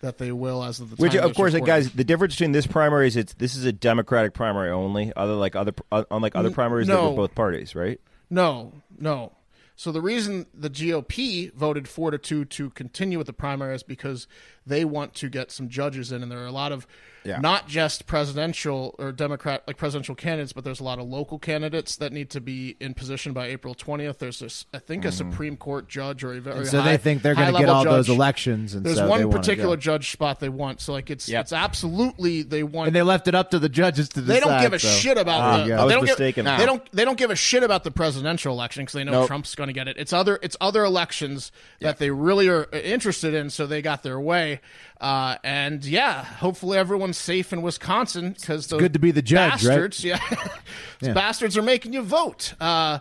that they will as of the time. Which, of course, guys, the difference between this primary is it's this is a Democratic primary only, other like other unlike other primaries no. that were both parties, right? No, no. So the reason the G O P voted four to two to continue with the primary is because they want to get some judges in, and there are a lot of yeah. not just presidential or Democrat like presidential candidates, but there's a lot of local candidates that need to be in position by April twentieth. There's this, I think, mm-hmm. a Supreme Court judge or a very and so high, they think they're going to get all judge. Those elections. And there's so one they particular judge spot they want. So like it's yep. it's absolutely they want, and they left it up to the judges to decide. They don't give a so. shit about. Uh, the, yeah. they, don't give, they don't. They don't give a shit about the presidential election because they know nope. Trump's going to get it. It's other it's other elections that yeah. they really are interested in, so they got their way. Uh, and yeah, hopefully everyone's safe in Wisconsin because those good to be the judge, bastards, right? Yeah, those yeah. bastards are making you vote. Uh,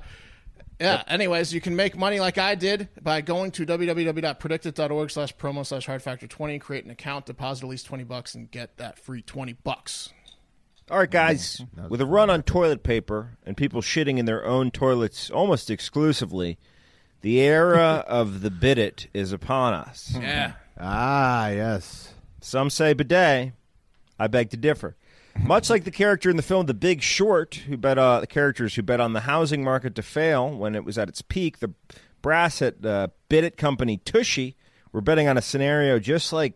yeah. Yep. Anyways, you can make money like I did by going to w w w dot predict it dot org slash promo slash hard factor twenty, create an account, deposit at least twenty bucks, and get that free twenty bucks. All right, guys, with a run on toilet paper and people shitting in their own toilets almost exclusively, the era of the bidet is upon us. Yeah. Ah, yes. Some say bidet. I beg to differ. Much like the character in the film The Big Short, who bet uh, the characters who bet on the housing market to fail when it was at its peak, the brass at uh, bidet company Tushy were betting on a scenario just like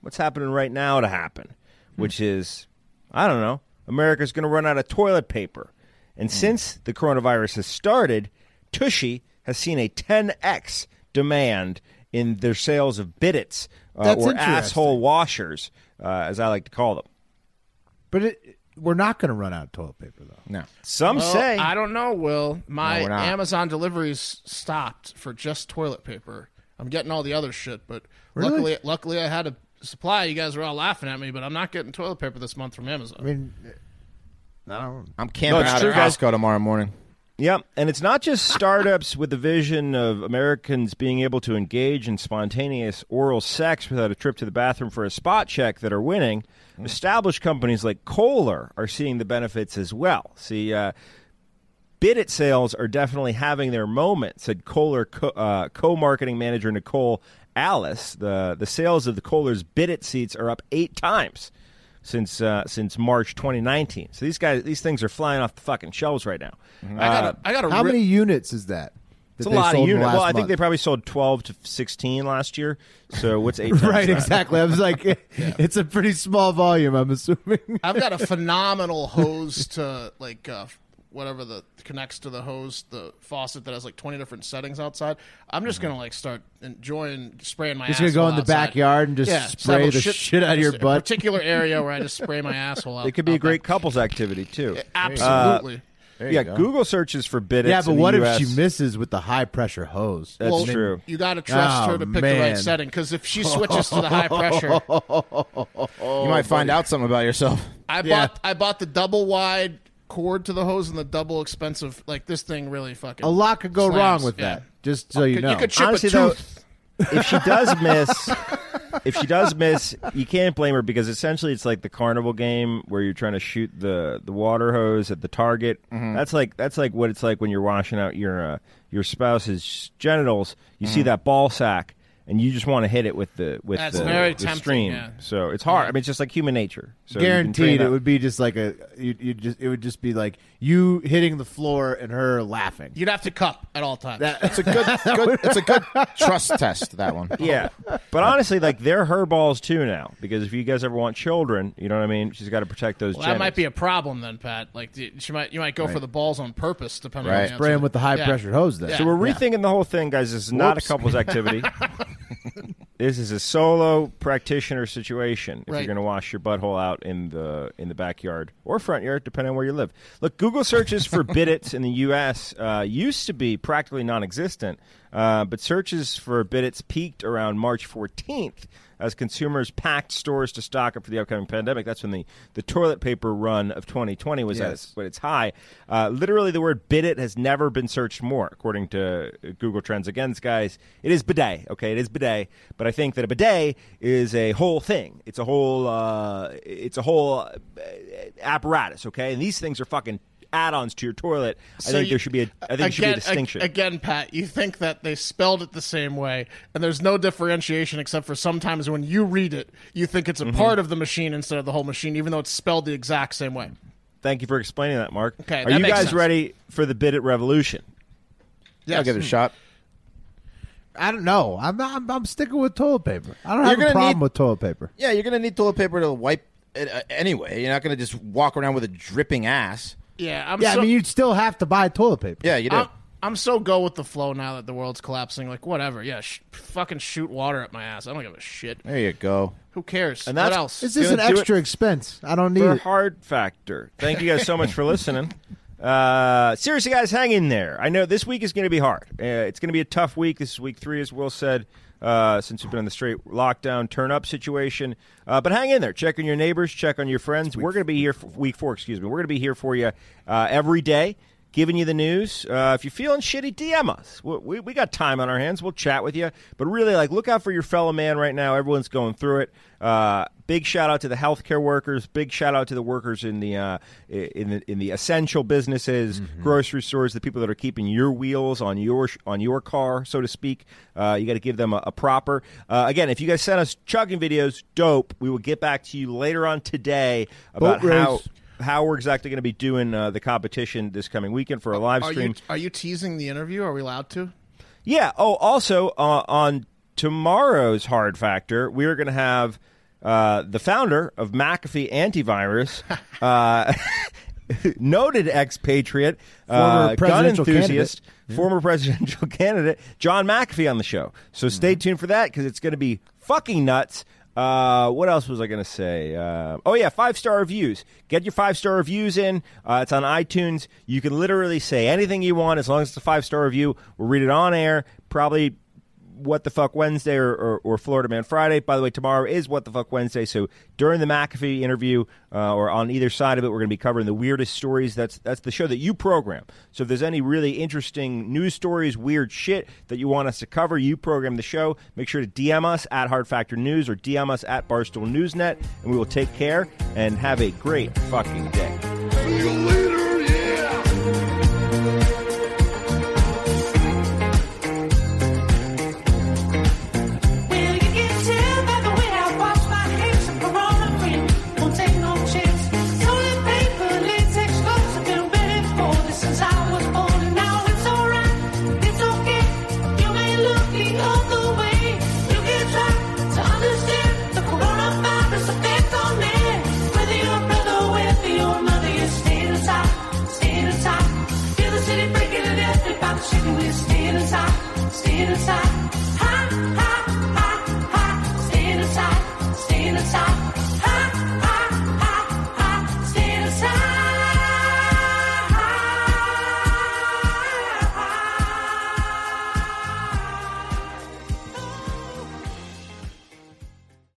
what's happening right now to happen, which is, I don't know, America's going to run out of toilet paper. And since the coronavirus has started, Tushy has seen a ten x demand in their sales of bidets, uh, or asshole washers, uh, as I like to call them. But it, we're not going to run out of toilet paper, though. No. Some well, say. I don't know, Will. My no, Amazon deliveries stopped for just toilet paper. I'm getting all the other shit, but really? luckily, luckily I had a supply. You guys are all laughing at me, but I'm not getting toilet paper this month from Amazon. I mean, no, I'm camping no, out at Costco tomorrow morning. Yep, and it's not just startups with the vision of Americans being able to engage in spontaneous oral sex without a trip to the bathroom for a spot check that are winning. Mm. Established companies like Kohler are seeing the benefits as well. See, uh, bidet sales are definitely having their moment, said Kohler co- uh, co-marketing manager Nicole Alice. The the sales of the Kohler's bidet seats are up eight times since uh, since March twenty nineteen. So these guys, these things are flying off the fucking shelves right now. Mm-hmm. Uh, I got I got a. How ri- many units is that? that it's a lot of units. Well, I month? think they probably sold twelve to sixteen last year. So what's eight times? Right, that? Exactly. I was like, yeah. It's a pretty small volume, I'm assuming. I've got a phenomenal hose to like. Uh, Whatever the connects to the hose, the faucet that has like twenty different settings outside. I'm just gonna like start enjoying spraying my. Just gonna go in the outside. backyard and just yeah, spray the shit, shit out of your butt. A particular area where I just spray my asshole out. It could be a great back. couples activity too. Absolutely. Uh, Yeah, go. Google searches for bidets. Yeah, but in the what U S if she misses with the high pressure hose? That's well, true. You got to trust oh, her to pick man. the right setting because if she switches to the high pressure, you might find out something about yourself. I yeah. bought I bought the double wide cord to the hose and the double expensive. Like this thing really fucking a lot could go slams. wrong with yeah. that. Just so you know, you could chip Honestly, a tooth. Though, if she does miss, if she does miss, you can't blame her because essentially it's like the carnival game where you're trying to shoot the, the water hose at the target. Mm-hmm. That's like that's like what it's like when you're washing out your uh, your spouse's genitals. You mm-hmm. see that ball sack and you just want to hit it with the with that's the, very the tempting, stream. Yeah. So it's hard. Yeah. I mean, it's just like human nature. So guaranteed, it would be just like a you. You just it would just be like you hitting the floor and her laughing. You'd have to cup at all times. That, it's a good, good. It's a good trust test. That one. Yeah, but honestly, like they're her balls too now because if you guys ever want children, you know what I mean. She's got to protect those. Well, that might be a problem then, Pat. Like she might you might go right. for the balls on purpose depending right. on the spray them with the high yeah. pressure hose. Then yeah. so we're rethinking yeah. the whole thing, guys. This is Whoops. not a couple's activity. This is a solo practitioner situation if right. you're going to wash your butthole out in the in the backyard or front yard, depending on where you live. Look, Google searches for bidets in the U S uh, used to be practically non-existent, uh, but searches for bidets peaked around March fourteenth as consumers packed stores to stock up for the upcoming pandemic. That's when the, the toilet paper run of twenty twenty was yes. at its, when its high. Uh, literally, the word bidet has never been searched more, according to Google Trends. Again, guys, it is bidet, okay? It is bidet, but I think that a bidet is a whole thing. It's a whole uh, it's a whole apparatus, okay? And these things are fucking add-ons to your toilet. So I think you, there should be a I think again, there should be a distinction. Again, Pat, you think that they spelled it the same way, and there's no differentiation except for sometimes when you read it, you think it's a mm-hmm. part of the machine instead of the whole machine, even though it's spelled the exact same way. Thank you for explaining that, Mark. Okay, are that you makes guys sense. Ready for the bidet revolution? Yeah, I'll give it a shot. I don't know. I'm, not, I'm I'm sticking with toilet paper. I don't you're have a problem need, with toilet paper. Yeah, you're going to need toilet paper to wipe it uh, anyway. You're not going to just walk around with a dripping ass. Yeah, I'm yeah. So, I mean, you'd still have to buy toilet paper. Yeah, you do. I'm, I'm so go with the flow now that the world's collapsing. Like, whatever. Yeah, sh- fucking shoot water at my ass. I don't give a shit. There you go. Who cares? And what else? Is this an extra it? expense? I don't need for it. Hard Factor. Thank you guys so much for listening. Uh, seriously, guys, hang in there. I know this week is going to be hard. Uh, it's going to be a tough week. This is week three, as Will said, uh, since we've been in the straight lockdown turn-up situation. Uh, but hang in there. Check on your neighbors. Check on your friends. We're going to be here for week four. Excuse me. We're going to be here for you uh, every day, giving you the news. Uh, if you're feeling shitty, D M us. We, we, we got time on our hands. We'll chat with you. But really, like, look out for your fellow man right now. Everyone's going through it. Uh, Big shout out to the healthcare workers. Big shout out to the workers in the uh, in the in the essential businesses, mm-hmm. grocery stores, the people that are keeping your wheels on your on your car, so to speak. Uh, you got to give them a, a proper. Uh, again, if you guys send us chugging videos, dope. We will get back to you later on today about Boat how race. how we're exactly going to be doing uh, the competition this coming weekend for a live are stream. You, are you teasing the interview? Are we allowed to? Yeah. Oh, also uh, on tomorrow's Hard Factor, we are going to have. Uh, the founder of McAfee Antivirus, uh, noted expatriate, uh, gun enthusiast, yeah. former presidential candidate, John McAfee on the show. So stay mm-hmm. tuned for that because it's going to be fucking nuts. Uh, what else was I going to say? Uh, oh, yeah, five-star reviews. Get your five-star reviews in. Uh, it's on iTunes. You can literally say anything you want as long as it's a five-star review. We'll read it on air, probably What the Fuck Wednesday or, or, or Florida Man Friday. By the way, tomorrow is What the Fuck Wednesday. So during the McAfee interview uh, or on either side of it, we're going to be covering the weirdest stories. That's that's the show that you program. So if there's any really interesting news stories, weird shit that you want us to cover, you program the show. Make sure to D M us at Hard Factor News or D M us at Barstool Newsnet, and we will take care and have a great fucking day. See you later. Stay inside, stay inside.